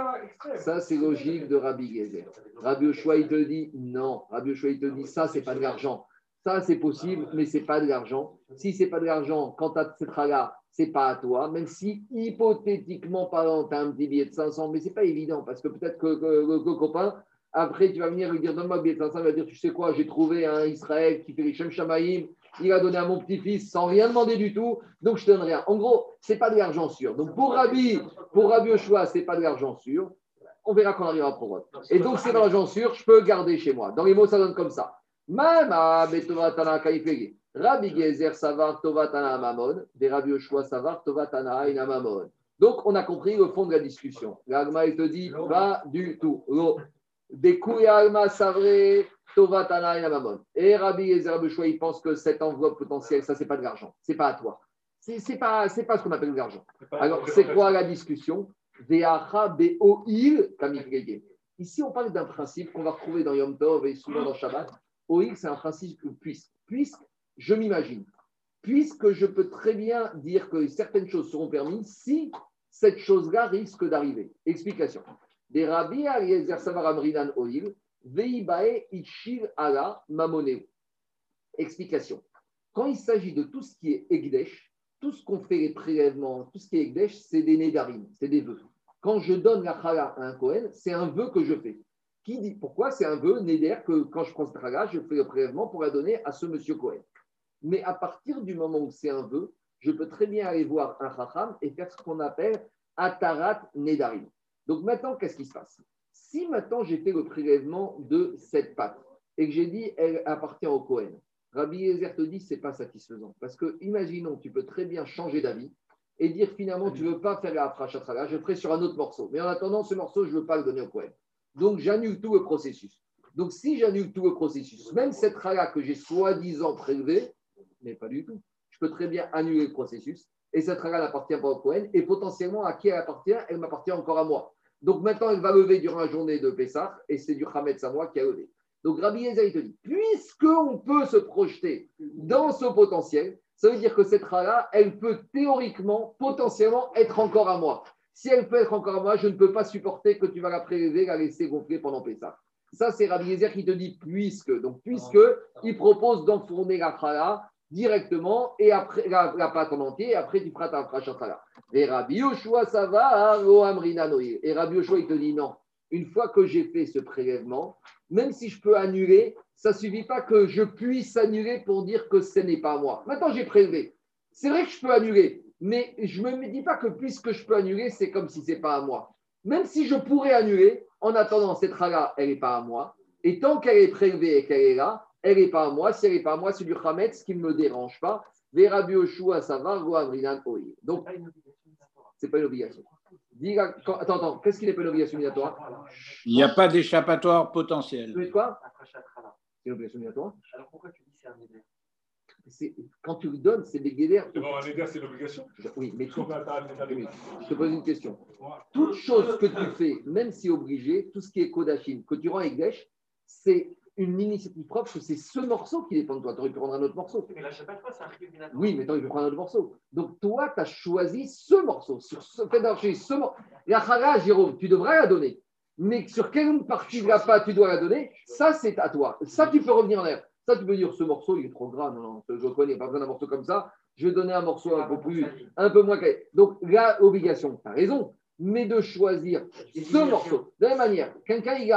Ça, c'est logique de Rabbi Gezer. Rabbi Yoshua, il te dit non. Rabbi Yoshua, il te dit ça, c'est pas de l'argent. Ça, c'est possible, mais c'est pas de l'argent. Si c'est pas de l'argent, quand tu as cette chala, c'est pas à toi. Même si, hypothétiquement parlant, tu as un petit billet de 500, mais c'est pas évident parce que peut-être que le copain, après, tu vas venir lui dire donne-moi le billet de 500, il va dire tu sais quoi, j'ai trouvé un Israël qui fait les Shem Shamaïm. Il a donné à mon petit-fils sans rien demander du tout, donc je ne donne rien. En gros, ce n'est pas de l'argent sûr. Donc pour Rabbi Yoshua, ce n'est pas de l'argent sûr. On verra quand on arrivera à Prorot. Et donc, c'est de l'argent sûr, je peux garder chez moi. Dans les mots, ça donne comme ça. Mama betovatana kaifege. Rabbi Gezer savar tovatana amamon. Des Rabbi Yoshua savar tovatana inamamon. Donc, on a compris le fond de la discussion. L'agma, il te dit pas du tout. Des couilles alma savré. Et Rabbi Yezer Bechoué, il pense que cette enveloppe potentielle, ça, c'est pas de l'argent. C'est pas à toi. C'est pas ce qu'on appelle de l'argent. Alors, c'est quoi la discussion? Ici, on parle d'un principe qu'on va retrouver dans Yom Tov et souvent dans Shabbat. Oil, c'est un principe puisque je m'imagine, puisque je peux très bien dire que certaines choses seront permises si cette chose-là risque d'arriver. Explication. Des Rabbi Yezer Savar Amrinan Oil. Explication. Quand il s'agit de tout ce qui est Egdesh, tout ce qu'on fait les prélèvements, tout ce qui est Egdesh, c'est des Nédarim, c'est des vœux. Quand je donne la Chala à un Cohen, c'est un vœu que je fais. Qui dit pourquoi c'est un vœu Néder que quand je prends cette Chala, je fais le prélèvement pour la donner à ce monsieur Cohen. Mais à partir du moment où c'est un vœu, je peux très bien aller voir un Chacham et faire ce qu'on appelle Atarat Nédarim. Donc maintenant, qu'est-ce qui se passe? Si maintenant j'ai fait le prélèvement de cette pâte et que j'ai dit elle appartient au Cohen, Rabbi Yezer te dit c'est pas satisfaisant parce que imaginons tu peux très bien changer d'avis et dire finalement tu veux pas faire la hafrachatrala, je ferai sur un autre morceau, mais en attendant ce morceau je veux pas le donner au Cohen, donc j'annule tout le processus. Donc si j'annule tout le processus, même cette trala que j'ai soi-disant prélevée, mais pas du tout. Je peux très bien annuler le processus et cette règle n'appartient pas au Cohen et potentiellement à qui elle appartient, elle m'appartient encore à moi. Donc maintenant, elle va lever durant la journée de Pessah et c'est du Hametz à moi qui a levé. Donc Rabbi Eliezer te dit, puisqu'on peut se projeter dans ce potentiel, ça veut dire que cette règle, elle peut théoriquement, potentiellement être encore à moi. Si elle peut être encore à moi, je ne peux pas supporter que tu vas la prélever, la laisser gonfler pendant Pessah. Ça, c'est Rabbi Eliezer qui te dit puisque. Donc, puisque, il propose d'enfourner la chala directement et après la pâte en entier, et après tu feras ta chala. Et Rabbi Yoshua, ça va, et Rabbi Yoshua, il te dit non. Une fois que j'ai fait ce prélèvement, même si je peux annuler, ça ne suffit pas que je puisse annuler pour dire que ce n'est pas moi. Maintenant, j'ai prélevé. C'est vrai que je peux annuler, mais je ne me dis pas que puisque je peux annuler, c'est comme si ce n'est pas à moi. Même si je pourrais annuler, en attendant, cette chala, elle n'est pas à moi. Et tant qu'elle est prélevée et qu'elle est là, elle n'est pas à moi. Si elle n'est pas à moi, c'est du Hametz qui ne me dérange pas. Vera Bioshua, ça va, Goavrinan, Oye. Donc, ce n'est pas une obligation. Attends, qu'est-ce qu'il n'est pas une obligation obligatoire? Il n'y a pas d'échappatoire potentiel. Tu veux quoi? C'est une obligation obligatoire. Alors pourquoi tu dis c'est un éder? Quand tu le donnes, c'est des guédères. Bon, un éder, c'est l'obligation. Oui, mais je te pose une question. Toute chose que tu fais, même si obligé, tout ce qui est Kodachim, que tu rends avec Dèche, c'est une initiative propre, que c'est ce morceau qui dépend de toi. Tu aurais pu prendre un autre morceau. Mais là, je sais pas toi, c'est un truc de nature. Oui, mais tu aurais pu prendre un autre morceau. Donc, toi, tu as choisi ce morceau. Sur ce fait d'archer, ce morceau. La chala, Jérôme, tu devrais la donner. Mais sur quelle partie de la pâte tu dois la donner, ça, c'est à toi. Ça, tu peux revenir en arrière. Ça, tu peux dire, ce morceau, il est trop gras. Non, je connais pas besoin d'un morceau comme ça. Je vais donner un morceau un peu moins. Donc, là, obligation, tu as raison, mais de choisir ce morceau. De la même manière, quelqu'un, il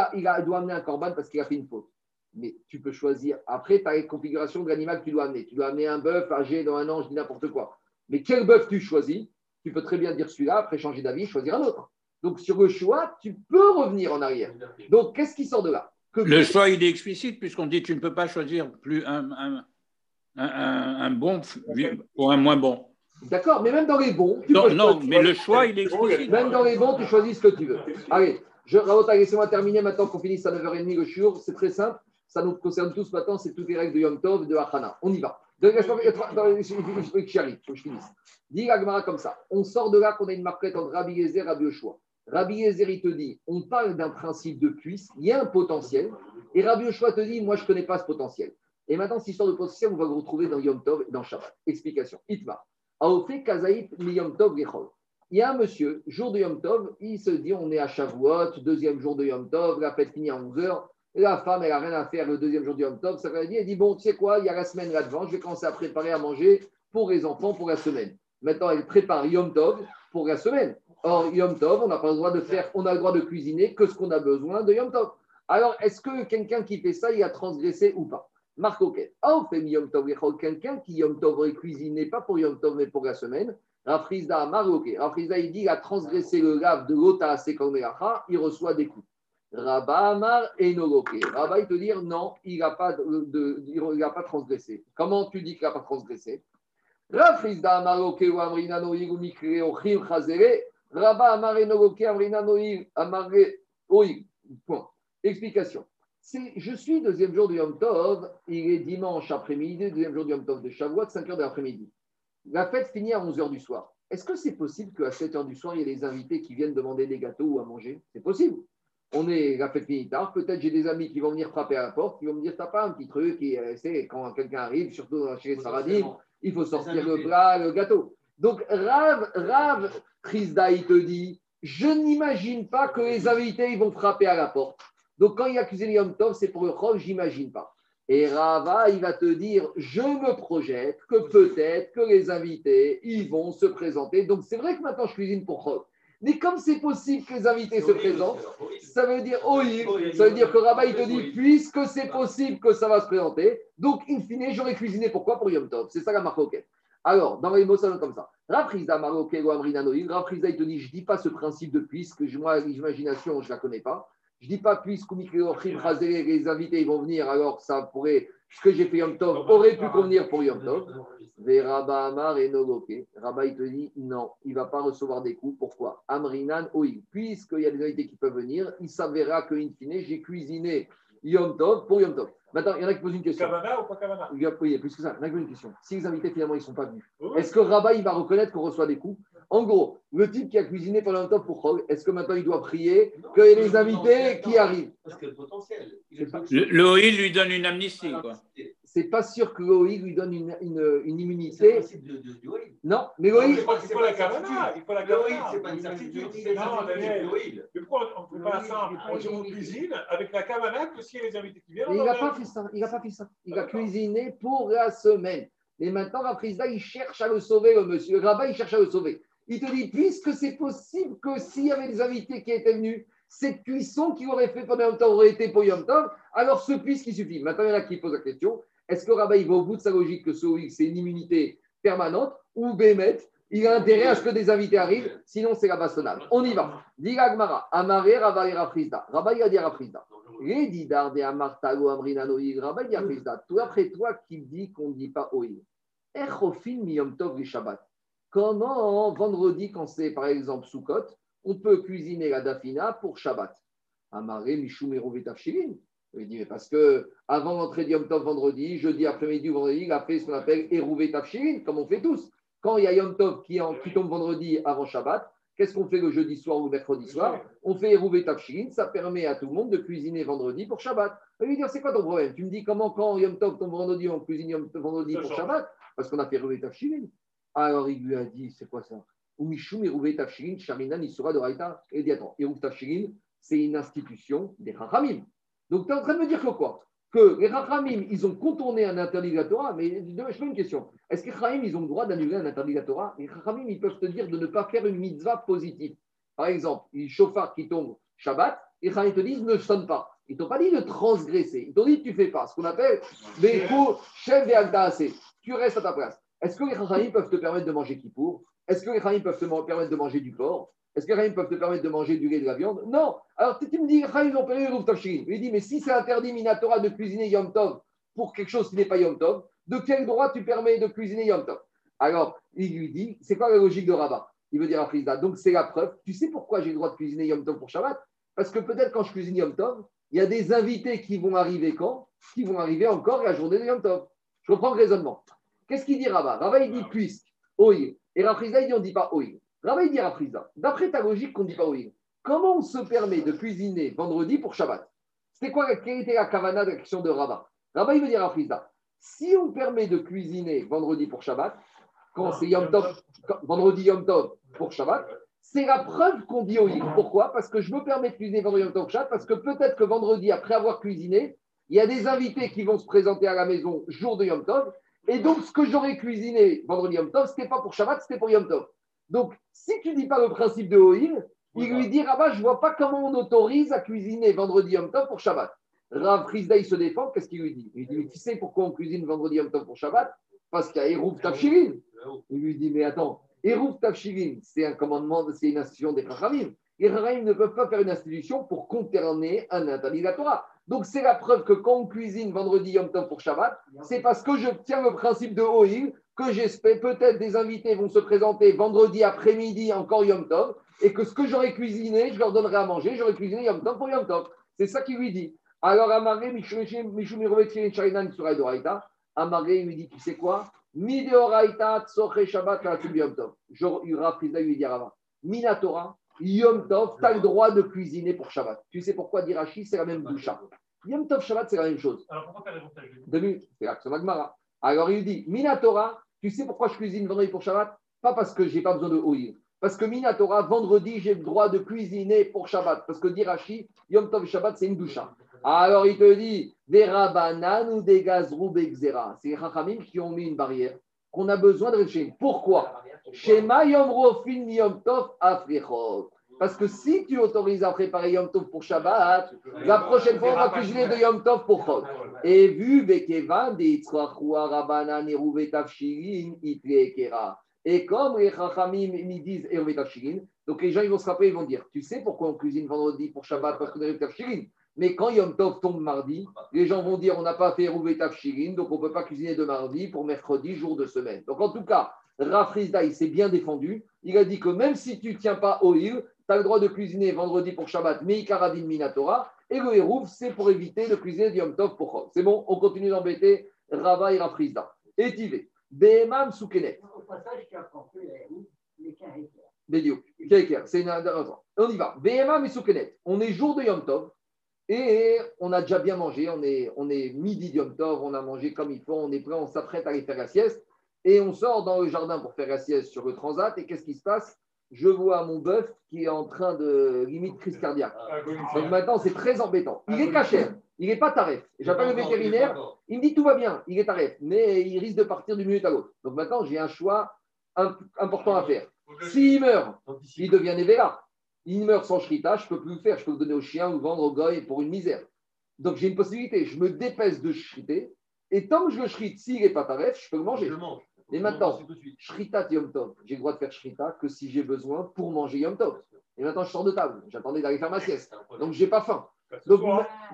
doit amener un corban parce qu'il a fait une faute. Mais tu peux choisir. Après, tu as une configuration de l'animal que tu dois amener. Tu dois amener un bœuf âgé dans un ange, n'importe quoi. Mais quel bœuf tu choisis? Tu peux très bien dire celui-là, après changer d'avis, choisir un autre. Donc, sur le choix, tu peux revenir en arrière. Donc, qu'est-ce qui sort de là? Le choix, il est explicite, puisqu'on dit tu ne peux pas choisir plus un bon pour un moins bon. D'accord, mais même dans les bons, le choix, il est explicite. Même dans les bons, tu choisis ce que tu veux. Allez, laissez-moi terminer maintenant qu'on finisse à 9h30 le shiur. C'est très simple, ça nous concerne tous maintenant, c'est toutes les règles de Yom Tov, de Hachana. On y va. Faut que je finisse. Dis la Gemara comme ça. On sort de là qu'on a une marquette entre Rabbi Eliezer et Rabbi Yoshua. Rabbi Eliezer, il te dit, on parle d'un principe de puissance, il y a un potentiel, et Rabbi Yoshua te dit, moi je ne connais pas ce potentiel. Et maintenant, cette histoire de potentiel, on va le retrouver dans Yom Tov et dans Shabbat. Explication. Itmar. Aofe kazaït mi Yom Tov gechol. Il y a un monsieur, jour de Yom Tov, il se dit, on est à Shavuot, deuxième jour de Yom Tov, la fête finit à 11h, la femme, elle n'a rien à faire le deuxième jour de Yom Tov, ça va dire, elle dit, bon, tu sais quoi, il y a la semaine là-devant, je vais commencer à préparer à manger pour les enfants, pour la semaine. Maintenant, elle prépare Yom Tov pour la semaine. Or, Yom Tov, on n'a pas le droit de faire, on a le droit de cuisiner que ce qu'on a besoin de Yom Tov. Alors, est-ce que quelqu'un qui fait ça, il a transgressé ou pas? Marc Oquet. Ah, on fait Yom Tov, quelqu'un qui Yom Tov aurait cuisiné, pas pour Yom Tov, mais pour la semaine. Rafrizda, Marc Oquet. Rafrizda, il dit, il a transgressé le lave de l'Ota à Sekamelacha, il reçoit des coups. Rabba Amar et Noloquet. Rabba, il te dit, non, il n'a pas transgressé. Comment tu dis qu'il n'a pas transgressé? Rafrizda, Amar Oquet, ou Amrina Noïg, ou Mikre, ou Khir Khazere. Rabba Amare Nogoke Amrina Noïr Amare Oïr. Point. Explication. Je suis deuxième jour du Yom Tov, il est dimanche après-midi, deuxième jour du Yom Tov de Shavuot, 5h de l'après-midi. La fête finit à 11h du soir. Est-ce que c'est possible qu'à 7h du soir, il y ait des invités qui viennent demander des gâteaux ou à manger? C'est possible. La fête finit tard, peut-être j'ai des amis qui vont venir frapper à la porte, qui vont me dire, t'as pas un petit truc, et quand quelqu'un arrive, surtout chez les Saradim, il faut sortir le plat, le gâteau. Donc, Rav Trisda, il te dit, je n'imagine pas que les invités ils vont frapper à la porte. Donc, quand il accuse les Yom Tov, c'est pour le Rav, j'imagine pas. Et Rava, il va te dire, je me projette que peut-être que les invités, ils vont se présenter. Donc, c'est vrai que maintenant, je cuisine pour Rav. Mais comme c'est possible que les invités se présentent, ça veut dire ça veut dire que Rava, il te dit, puisque c'est possible que ça va se présenter, donc, in fine, j'aurais cuisiné. Pourquoi? Pour Yom Tov. C'est ça la marque. Okay. Alors, dans les mots, ça donne comme ça. Rafrizda, Maroké, Amrina Noïl. Rafrizda, il te dit, je ne dis pas ce principe de puisque, moi, l'imagination, je ne la connais pas. Je ne dis pas puisque, les invités, ils vont venir, alors ça pourrait, ce que j'ai fait Yom Tov aurait pu convenir pour Yom Tov. Veraba Amar et Nogoké. Rabba, il te dit, non, il ne va pas recevoir des coups. Pourquoi? Amrinan Oïl. Puisqu'il y a des invités qui peuvent venir, il s'avérera que, in fine, j'ai cuisiné Yom Tov pour Yom Tov. Maintenant, il y en a qui posent une question. Kavana ou pas Kavana ? Il y a plus que ça. Il y en a qui posent une question. Si les invités, finalement, ils ne sont pas venus, est-ce que Rabat, il va reconnaître qu'on reçoit des coups ? En gros, le type qui a cuisiné pendant le temps pour Chog, est-ce que maintenant, il doit prier que les invités qui arrivent ? Parce que le potentiel. L'OI lui donne une amnistie. C'est pas sûr que l'OI lui donne une immunité. C'est le principe du OI. Non, mais l'OI. Il faut la Kavana. L'OI, ce n'est pas une certitude. Non, Daniel. Mais pourquoi on ne fait pas ça ? On cuisine avec la Kavana que si les invités qui viennent. Il n'a pas fait ça. Il a cuisiné pour la semaine. Et maintenant, la prise là, il cherche à le sauver, le monsieur. Le Rabat, il cherche à le sauver. Il te dit, puisque c'est possible que s'il y avait des invités qui étaient venus, cette cuisson qu'il aurait fait pendant un temps aurait été pour Yom Tov, alors ce puisqu'il suffit. Maintenant, il y en a qui posent la question, est-ce que le Rabat, il va au bout de sa logique que c'est une immunité permanente ou Bémet, il a intérêt à ce que des invités arrivent, sinon c'est la bastonnade. On y va. Diga Gmara, Amare, Rabat, Iraprisda. Rabat, il a dit Iraprisda. Toi, après toi, qui dit qu'on ne dit pas Oïl. Comment vendredi, quand c'est par exemple Soukot, on peut cuisiner la Dafina pour Shabbat? Amaré, Michoum et Rovet Tafshilin. Il dit, mais parce que avant l'entrée de Yom Tov vendredi, jeudi après-midi ou vendredi, il a fait ce qu'on appelle Erouvet Tafshilin, comme on fait tous. Quand il y a Yom Tov qui tombe vendredi avant Shabbat, qu'est-ce qu'on fait le jeudi soir ou le mercredi soir ? On fait Erouvet Tafshilin, ça permet à tout le monde de cuisiner vendredi pour Shabbat. Il va lui dire, c'est quoi ton problème ? Tu me dis comment quand Yom Tov tombe vendredi, on cuisine Yom Tov vendredi pour Shabbat ? Parce qu'on a fait Erouvet Tafshilin. Alors il lui a dit, c'est quoi ça ? Umichoum Erouvet Tafshilin, Sharinan Isura Doraita. Et dit, attends, Erouvet Tafshilin, c'est une institution des Chachamim. Donc tu es en train de me dire que quoi ? Que les Chachamim, ils ont contourné un interdit de la Torah, mais je fais une question. Est-ce que les Chachamim, ils ont le droit d'annuler un interdit de la Torah ? Les Chachamim, ils peuvent te dire de ne pas faire une mitzvah positive. Par exemple, il chauffard qui tombe Shabbat, les Chachamim te disent ne sonne pas. Ils t'ont pas dit de transgresser. Ils t'ont dit tu fais pas. Ce qu'on appelle des cours chef des altaasé. Tu restes à ta place. Est-ce que les Chachamim peuvent te permettre de manger Kippour ? Est-ce que les Chachamim peuvent te permettre de manger du porc ? Est-ce que les Chachamim peuvent te permettre de manger du lait et de la viande ? Non. Alors tu me dis, les Chachamim ont perdu Erouvet Tafshilin. Il dit, mais si c'est interdit minatora de cuisiner Yom Tov pour quelque chose qui n'est pas Yom Tov, de quel droit tu permets de cuisiner Yom Tov ? Alors il lui dit, c'est quoi la logique de Rabat ? Il veut dire à Frisda, donc c'est la preuve. Tu sais pourquoi j'ai le droit de cuisiner Yom Tov pour Shabbat ? Parce que peut-être quand je cuisine Yom Tov, il y a des invités qui vont arriver quand ? Qui vont arriver encore la journée de Yom Tov. Je reprends le raisonnement. Qu'est-ce qu'il dit Rabat ? Rabat il dit puisque, oïl. Et Rafrizda il dit on ne dit pas oïl. Rabat il dit Rafrizda, d'après ta logique qu'on ne dit pas oïl, comment on se permet de cuisiner vendredi pour Shabbat ? C'était quoi, quelle était la kavana de l'action de Rabat ? Rabat il veut dire Rafrizda, si on permet de cuisiner vendredi pour Shabbat, quand c'est Yom Tov, vendredi Yom Tov pour Shabbat, c'est la preuve qu'on dit oïl. Pourquoi ? Parce que je me permets de cuisiner vendredi Yom Tov pour Shabbat, parce que peut-être que vendredi après avoir cuisiné, il y a des invités qui vont se présenter à la maison jour de Yom Tov. Et donc, ce que j'aurais cuisiné vendredi Yom Tov, ce n'était pas pour Shabbat, c'était pour Yom Tov. Donc, si tu ne dis pas le principe de Oïl, il lui dit, Rabat, je ne vois pas comment on autorise à cuisiner vendredi Yom Tov pour Shabbat. Rav Frisda, il se défend, qu'est-ce qu'il lui dit ? Il lui dit, mais tu sais pourquoi on cuisine vendredi Yom Tov pour Shabbat ? Parce qu'il y a Erouvet Tafshilin. Il lui dit, mais attends, Erouvet Tafshilin, c'est un commandement, c'est une institution des Chachamim. Les Chachamim ne peuvent pas faire une institution pour conterner un interdit de la Torah. Donc, c'est la preuve que quand on cuisine vendredi Yom Tov pour Shabbat, c'est parce que je tiens le principe de Oïl, que j'espère peut-être des invités vont se présenter vendredi après-midi encore Yom Tov, et que ce que j'aurais cuisiné, je leur donnerai à manger, j'aurais cuisiné Yom Tov pour Yom Tov. C'est ça qu'il lui dit. Alors, Amaré, Michoum Erouvet Tafshilin Isura Doraita, Amaré lui dit, tu sais quoi ? Mideoraita Tsoche Shabbat Laatub Yom Tov. Rafrizda lui dit à Rabat, Minatora, Yom Tov, tu as le droit de cuisiner pour Shabbat. Tu sais pourquoi dit Rashi, c'est la même boucha. Yom Tov Shabbat, c'est la même chose. Alors pourquoi faire les montages ? Demi, c'est l'action de la Gemara. Alors il dit Minatora, tu sais pourquoi je cuisine vendredi pour Shabbat ? Pas parce que je n'ai pas besoin de oïr. Parce que Minatora, vendredi, j'ai le droit de cuisiner pour Shabbat. Parce que dit Rashi, Yom Tov Shabbat, c'est une boucha. Alors il te dit des Rabanan ou des Gazrou Begzera. C'est les Chachamim qui ont mis une barrière qu'on a besoin de réfléchir. Pourquoi ? Parce que si tu autorises à préparer Yom Tov pour Shabbat, la prochaine fois on va cuisiner de Yom Tov pour Chod. Et vu Bekevan des Tzrachua Rabanan Erouvet Tafshilin Itlekera. Et comme les Chachamim me disent Erouvet Tafshilin, donc les gens ils vont se rappeler, ils vont dire, tu sais pourquoi on cuisine vendredi pour Shabbat parce qu'on a Erouvet Tafshilin. Mais quand Yom Tov tombe mardi, les gens vont dire on n'a pas fait Erouvet Tafshilin, donc on ne peut pas cuisiner de mardi pour mercredi jour de semaine. Donc en tout cas. Rav Frisda, il s'est bien défendu. Il a dit que même si tu ne tiens pas Oïl, tu as le droit de cuisiner vendredi pour Shabbat, mais Ikaradin Minatora. Et le hérouf, c'est pour éviter de cuisiner du Yom Tov pour Chol. C'est bon, on continue d'embêter Rava et Rafrizda. Et Tivé, Behemam Soukenet. Au passage, tu as compris le hérouf, les caractères. Bédiouk, Kéker, c'est une. On y va. Behemam et Soukenet. On est jour de Yom Tov et on a déjà bien mangé. On est midi de Yom Tov, on a mangé comme il faut, on est prêt, on s'apprête à aller faire la sieste. Et on sort dans le jardin pour faire la sieste sur le transat. Et qu'est-ce qui se passe? Je vois mon bœuf qui est en train de limite crise cardiaque. Donc maintenant, c'est très embêtant. Il est caché, il n'est pas taref. J'appelle le vétérinaire, il me dit tout va bien, il est taref, mais il risque de partir d'une minute à l'autre. Donc maintenant, j'ai un choix important à faire. S'il meurt, il devient Nevela. Il meurt sans shrita, je ne peux plus le faire. Je peux le donner au chien ou le vendre au goy pour une misère. Donc j'ai une possibilité, je me dépêche de shriter. Et tant que je le shrite, s'il n'est pas taref, je peux le manger. Je mange. Et maintenant, Shrita Yom Tov, j'ai le droit de faire Shrita que si j'ai besoin pour manger Yom Tov. Et maintenant, je sors de table. J'attendais d'aller faire ma sieste. Donc, je n'ai pas faim. Donc,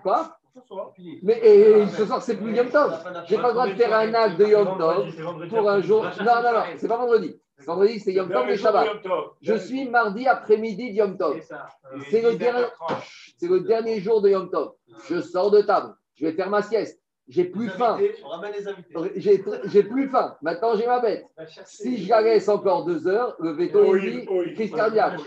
quoi ? Mais ce soir, c'est plus Yom Tov. Je n'ai pas le droit de faire un acte de Yom Tov pour un jour. Non, c'est pas vendredi. Vendredi, c'est Yom Tov et Shabbat. Je suis mardi après-midi de Yom Tov. C'est le dernier jour de Yom Tov. Je sors de table. Je vais faire ma sieste. J'ai plus faim. J'ai plus faim. Maintenant, j'ai ma bête. Si je la laisse encore 2 heures, le veto dit crise cardiaque.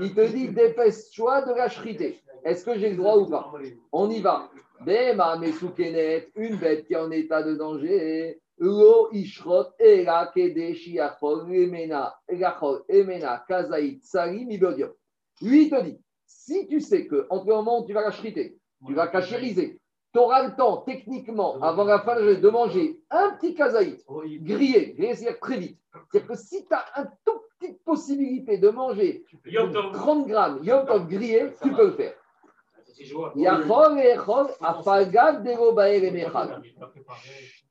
Il te dit dépêche-toi de la shrité. Est-ce que j'ai le droit ou pas? On y va. Bema mesoukenet, une bête qui est en état de danger. Lo ishrot era kedeshi achol emena erachol emena kazait salim ibodium. Lui, il te dit si tu sais que entre le moment où tu vas la shrité, tu vas cachériser. Tu auras le temps, techniquement, avant la fin de manger un petit kazaït grillé, c'est-à-dire très vite. C'est-à-dire que si tu as une toute petite possibilité de manger 30 grammes Yom Tov grillé, tu peux le faire.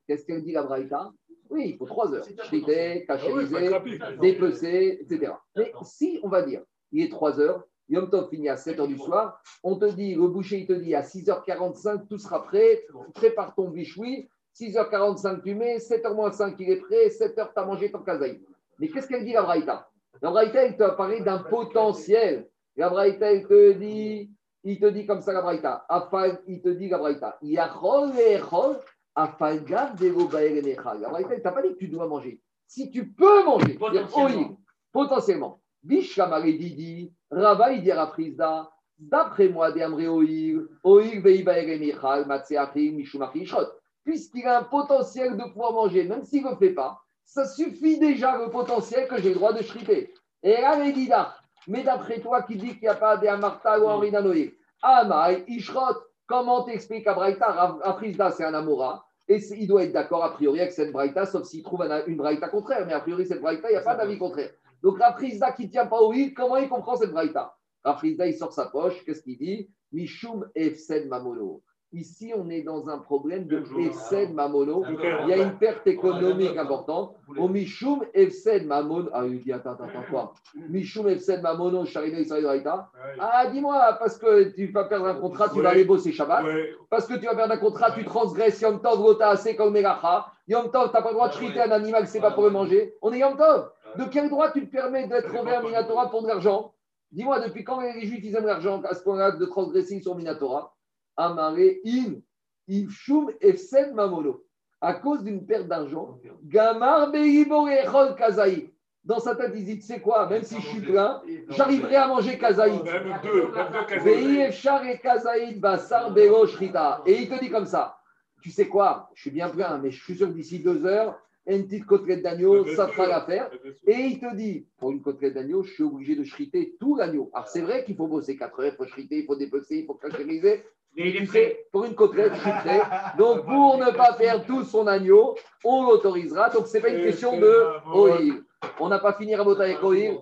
Qu'est-ce qu'elle dit la Braïta? Oui, il faut 3 heures. Chrité, cachérisé, dépecé, etc. Mais si, on va dire, il est 3 heures, Yom Tov finit à 7h du soir, on te dit, le boucher il te dit à 6h45, tout sera prêt, prépare ton bichoui, 6h45 tu mets, 7h-5 il est prêt, 7h tu as mangé ton kazaï. Mais qu'est-ce qu'elle dit la Braïta? La Braïta elle te parle d'un potentiel. La Braïta elle te dit, il te dit comme ça la Braïta, il te dit la Braïta, Yachol ve'echol, afalgav devo ba'er emechal. La Braïta elle t'a pas dit que tu dois manger. Si tu peux manger, potentiellement. Bishamare Didi, Rava Idira Prisda, d'après moi, Deamre Oil, Oil Veiba Eremichal, Matseachim, Mishumachi Shrot. Puisqu'il a un potentiel de pouvoir manger, même s'il ne le fait pas, ça suffit déjà le potentiel que j'ai le droit de shriter. Et Rava Dida, mais d'après toi qui dit qu'il n'y a pas Deamarta ou Henri Danoé, Amai Ishrot, comment t'expliques à Braïta? Prisda, c'est un Amora, et il doit être d'accord a priori avec cette Braïta, sauf s'il trouve une Braïta contraire, mais a priori cette Braïta, il n'y a pas d'avis contraire. Donc, Rafrizda qui ne tient pas au hil, comment il comprend cette braïta? Rafrizda, il sort sa poche, qu'est-ce qu'il dit? Mishum Efsed Mamono. Ici, on est dans un problème de Efsed Mamono. Il y a une perte économique importante. Au Mishum Efsed Mamono. Ah, il dit attends, quoi? Mishum Efsed Mamono, Charina Israël Braïta. Ah, dis-moi, parce que tu vas perdre un contrat, tu vas aller bosser Shabbat. Parce que tu vas perdre un contrat, tu transgresses Yom Tov, Gota, Sekom, Melacha. Yom Tov, tu n'as pas le droit de chriter un animal que c'est pas pour le manger. On est Yom Tov. De quel droit tu te permets d'être envers Minatora pour de l'argent? Dis-moi, depuis quand les Juifs ils aiment l'argent à ce point-là de transgressing sur Minatora? Amaré in, ifshum efsed mamono. À cause d'une perte d'argent, gamar beibo echol kazaï. Dans sa tête, il dit, tu sais quoi, même si je suis plein, j'arriverai à manger kazaïd. Et il te dit comme ça, tu sais quoi, je suis bien plein, mais je suis sûr que d'ici 2 heures, une petite côtelette d'agneau, ça te fera l'affaire. Et il te dit, pour une côtelette d'agneau, je suis obligé de shriter tout l'agneau. Alors, c'est vrai qu'il faut bosser 4 heures, il faut shriter, il faut dépecer, il faut cachériser. Mais il est prêt. Pour une côtelette, je suis prêt. Donc, pour ne pas perdre tout son agneau, on l'autorisera. Donc, ce n'est pas une question de Oïl. On n'a pas fini à voter avec Oïl.